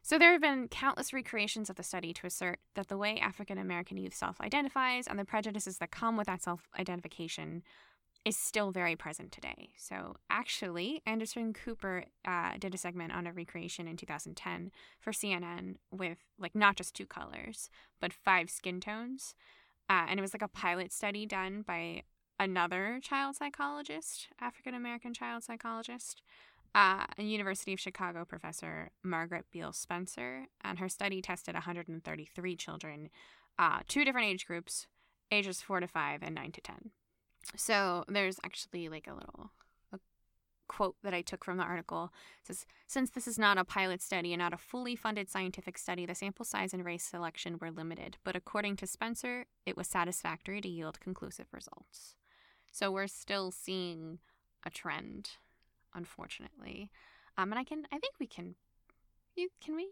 So there have been countless recreations of the study to assert that the way African American youth self-identifies and the prejudices that come with that self-identification is still very present today. So actually, Anderson Cooper did a segment on a recreation in 2010 for CNN with, like, not just 2 colors, but 5 skin tones. And it was like a pilot study done by another child psychologist, African-American child psychologist, a University of Chicago professor, Margaret Beale Spencer. And her study tested 133 children, 2 different age groups, ages 4 to 5 and 9 to 10. So there's actually, like, a quote that I took from the article. It says, since this is not a pilot study and not a fully funded scientific study, the sample size and race selection were limited. But according to Spencer, it was satisfactory to yield conclusive results. So we're still seeing a trend, unfortunately. And can we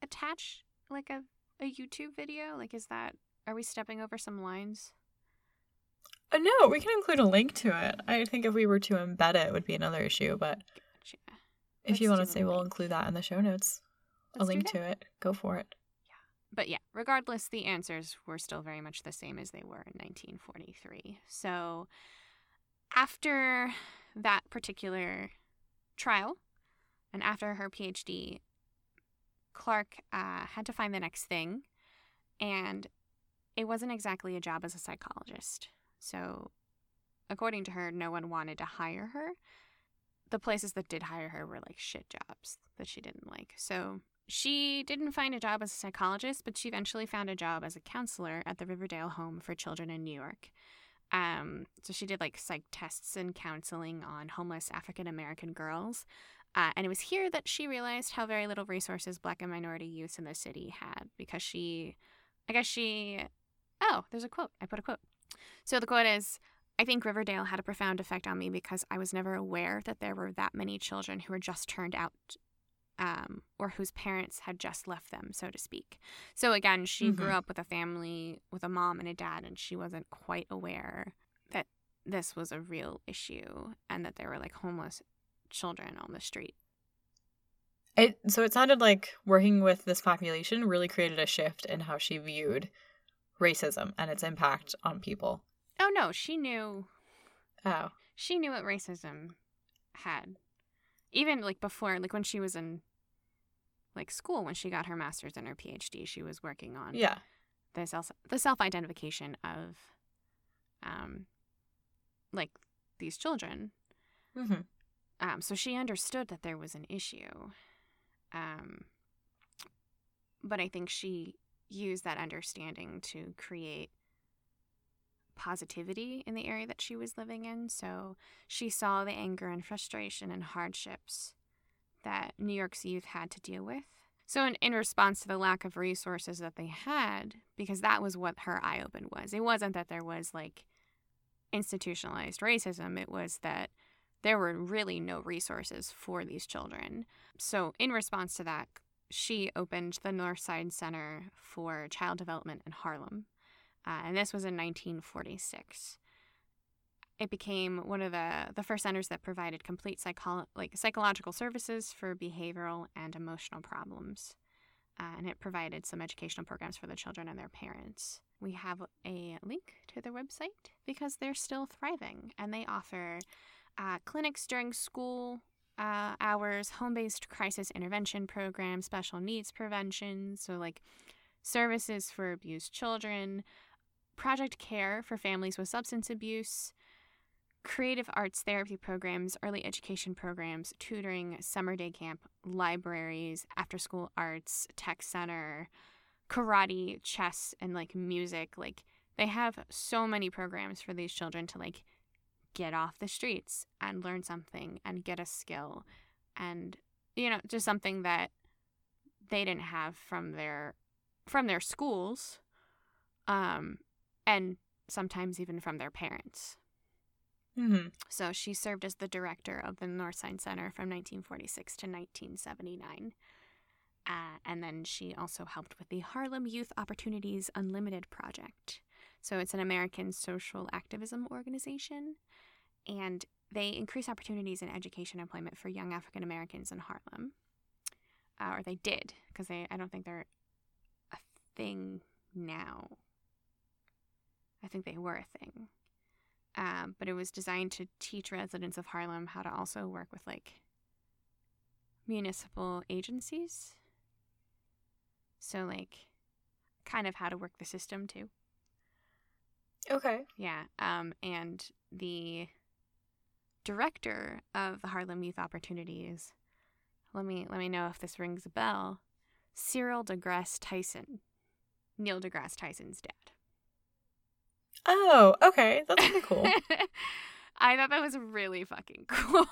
attach, like, a YouTube video? Like, are we stepping over some lines? No, we can include a link to it. I think if we were to embed it, it would be another issue. But gotcha. If you want to say we'll include that in the show notes, a link to it, go for it. Yeah. But yeah, regardless, the answers were still very much the same as they were in 1943. So after that particular trial and after her PhD, Clark had to find the next thing. And it wasn't exactly a job as a psychologist. So, according to her, no one wanted to hire her. The places that did hire her were, like, shit jobs that she didn't like. So, she didn't find a job as a psychologist, but she eventually found a job as a counselor at the Riverdale Home for Children in New York. So, she did, like, psych tests and counseling on homeless African-American girls. And it was here that she realized how very little resources Black and minority youths in the city had because there's a quote. I put a quote. So the quote is, I think Riverdale had a profound effect on me because I was never aware that there were that many children who were just turned out or whose parents had just left them, so to speak. So again, she grew up with a family, with a mom and a dad, and she wasn't quite aware that this was a real issue and that there were, like, homeless children on the street. So it sounded like working with this population really created a shift in how she viewed racism and its impact on people. Oh, no, she knew. Oh. She knew what racism had. Even, like, before, like, when she was in, like, school, when she got her master's and her PhD, she was working on the self-identification of, like, these children. Mm-hmm. So she understood that there was an issue. But I think she use that understanding to create positivity in the area that she was living in. So she saw the anger and frustration and hardships that New York's youth had to deal with. So in response to the lack of resources that they had, because that was what her eye open was. It wasn't that there was, like, institutionalized racism. It was that there were really no resources for these children. So in response to that, she opened the Northside Center for Child Development in Harlem, and this was in 1946. It became one of the first centers that provided complete psychological services for behavioral and emotional problems, and it provided some educational programs for the children and their parents. We have a link to their website because they're still thriving, and they offer clinics during school hours, home-based crisis intervention programs, special needs prevention, so like services for abused children, project care for families with substance abuse, creative arts therapy programs, early education programs, tutoring, summer day camp, libraries, after-school arts, tech center, karate, chess, and like music. Like they have so many programs for these children to like get off the streets and learn something and get a skill and, you know, just something that they didn't have from their schools, and sometimes even from their parents. Mm-hmm. So she served as the director of the Northside Center from 1946 to 1979. And then she also helped with the Harlem Youth Opportunities Unlimited Project. So it's an American social activism organization, and they increase opportunities in education and employment for young African Americans in Harlem. Or they did, because I don't think they're a thing now. I think they were a thing. But it was designed to teach residents of Harlem how to also work with, like, municipal agencies. So, like, kind of how to work the system, too. Okay. Yeah. And the director of the Harlem Youth Opportunities, let me know if this rings a bell, Cyril deGrasse Tyson, Neil deGrasse Tyson's dad. Oh, okay. That's pretty cool. I thought that was really fucking cool.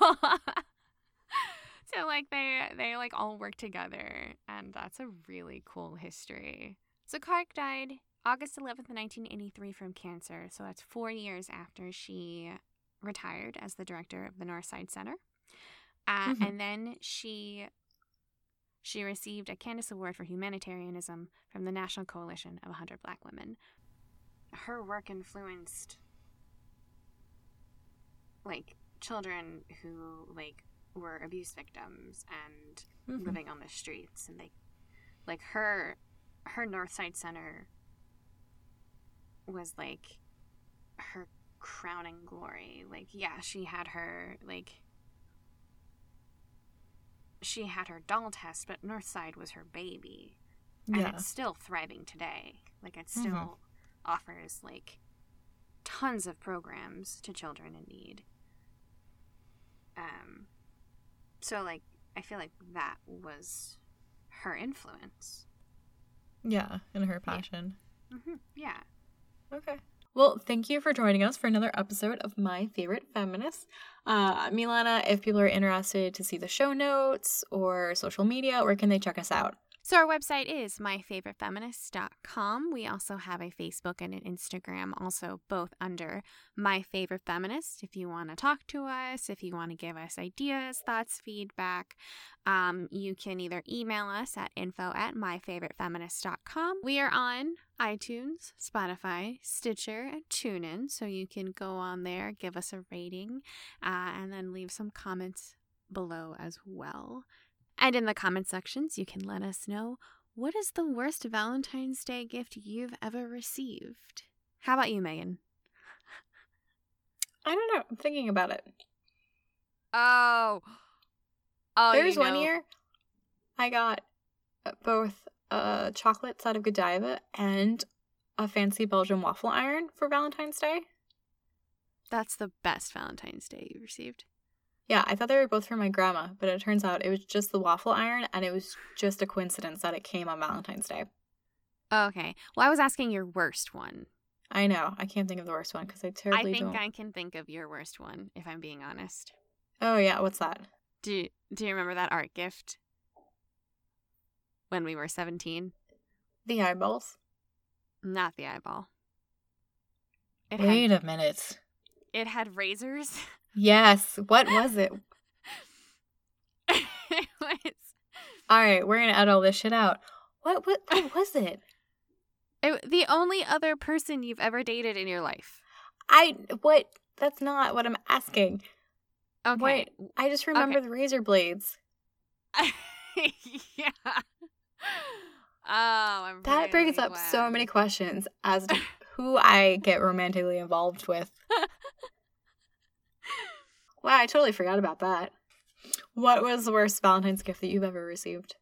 So, like, they like, all work together, and that's a really cool history. So Clark died August 11th, 1983 from cancer, so that's 4 years after she retired as the director of the Northside Center. Mm-hmm. And then she received a Candace Award for Humanitarianism from the National Coalition of 100 Black Women. Her work influenced, like, children who, like, were abuse victims and mm-hmm. living on the streets, and they, like, her Northside Center was, like, her crowning glory. Like, yeah, she had her doll test, but Northside was her baby. Yeah. And it's still thriving today. Like, it's still mm-hmm. offers, like, tons of programs to children in need. So, like, I feel like that was her influence. Yeah, and her passion. Yeah. Mm-hmm. Yeah. Okay. Well, thank you for joining us for another episode of My Favorite Feminists. Milana, if people are interested to see the show notes or social media, where can they check us out? So our website is myfavoritefeminists.com. We also have a Facebook and an Instagram, also both under My Favorite Feminists. If you want to talk to us, if you want to give us ideas, thoughts, feedback, you can either email us at info@myfavoritefeminists.com. We are on iTunes, Spotify, Stitcher, and TuneIn, so you can go on there, give us a rating, and then leave some comments below as well. And in the comment sections, you can let us know, what is the worst Valentine's Day gift you've ever received? How about you, Megan? I don't know. I'm thinking about it. Oh, there's one year I got both a chocolate side of Godiva and a fancy Belgian waffle iron for Valentine's Day. That's the best Valentine's Day you've received. Yeah, I thought they were both for my grandma, but it turns out it was just the waffle iron, and it was just a coincidence that it came on Valentine's Day. Okay. Well, I was asking your worst one. I know. I can't think of the worst one because I terribly don't. I can think of your worst one, if I'm being honest. Oh, yeah. What's that? Do you remember that art gift when we were 17? The eyeballs? Not the eyeball. Wait a minute. It had razors. Yes. What was it? It was... All right, we're going to edit all this shit out. What was it? The only other person you've ever dated in your life. That's not what I'm asking. Okay. What? I just remember the razor blades. Yeah. Oh, I'm that really brings up so many questions as to who I get romantically involved with. Wow, I totally forgot about that. What was the worst Valentine's gift that you've ever received?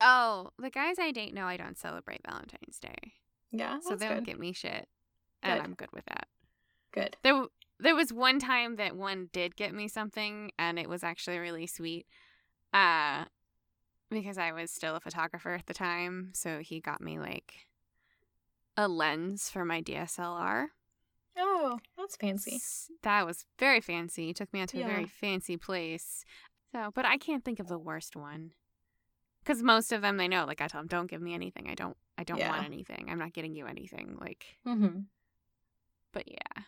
Oh, the guys I date know I don't celebrate Valentine's Day. Yeah, so they don't give me shit, and I'm good with that. Good. There was one time that one did get me something, and it was actually really sweet. Because I was still a photographer at the time, so he got me like a lens for my DSLR. Oh, that's fancy. That was very fancy. He took me out to a very fancy place. So, but I can't think of the worst one. Because most of them, they know. Like, I tell them, don't give me anything. I don't want anything. I'm not getting you anything. Like, mm-hmm. But yeah.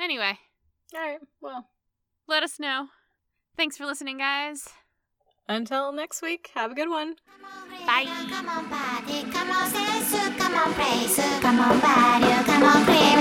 Anyway. All right. Well, let us know. Thanks for listening, guys. Until next week, have a good one. Bye. Come on, body. Come on, sis. Come on, praise. Come on, body. Come on, praise.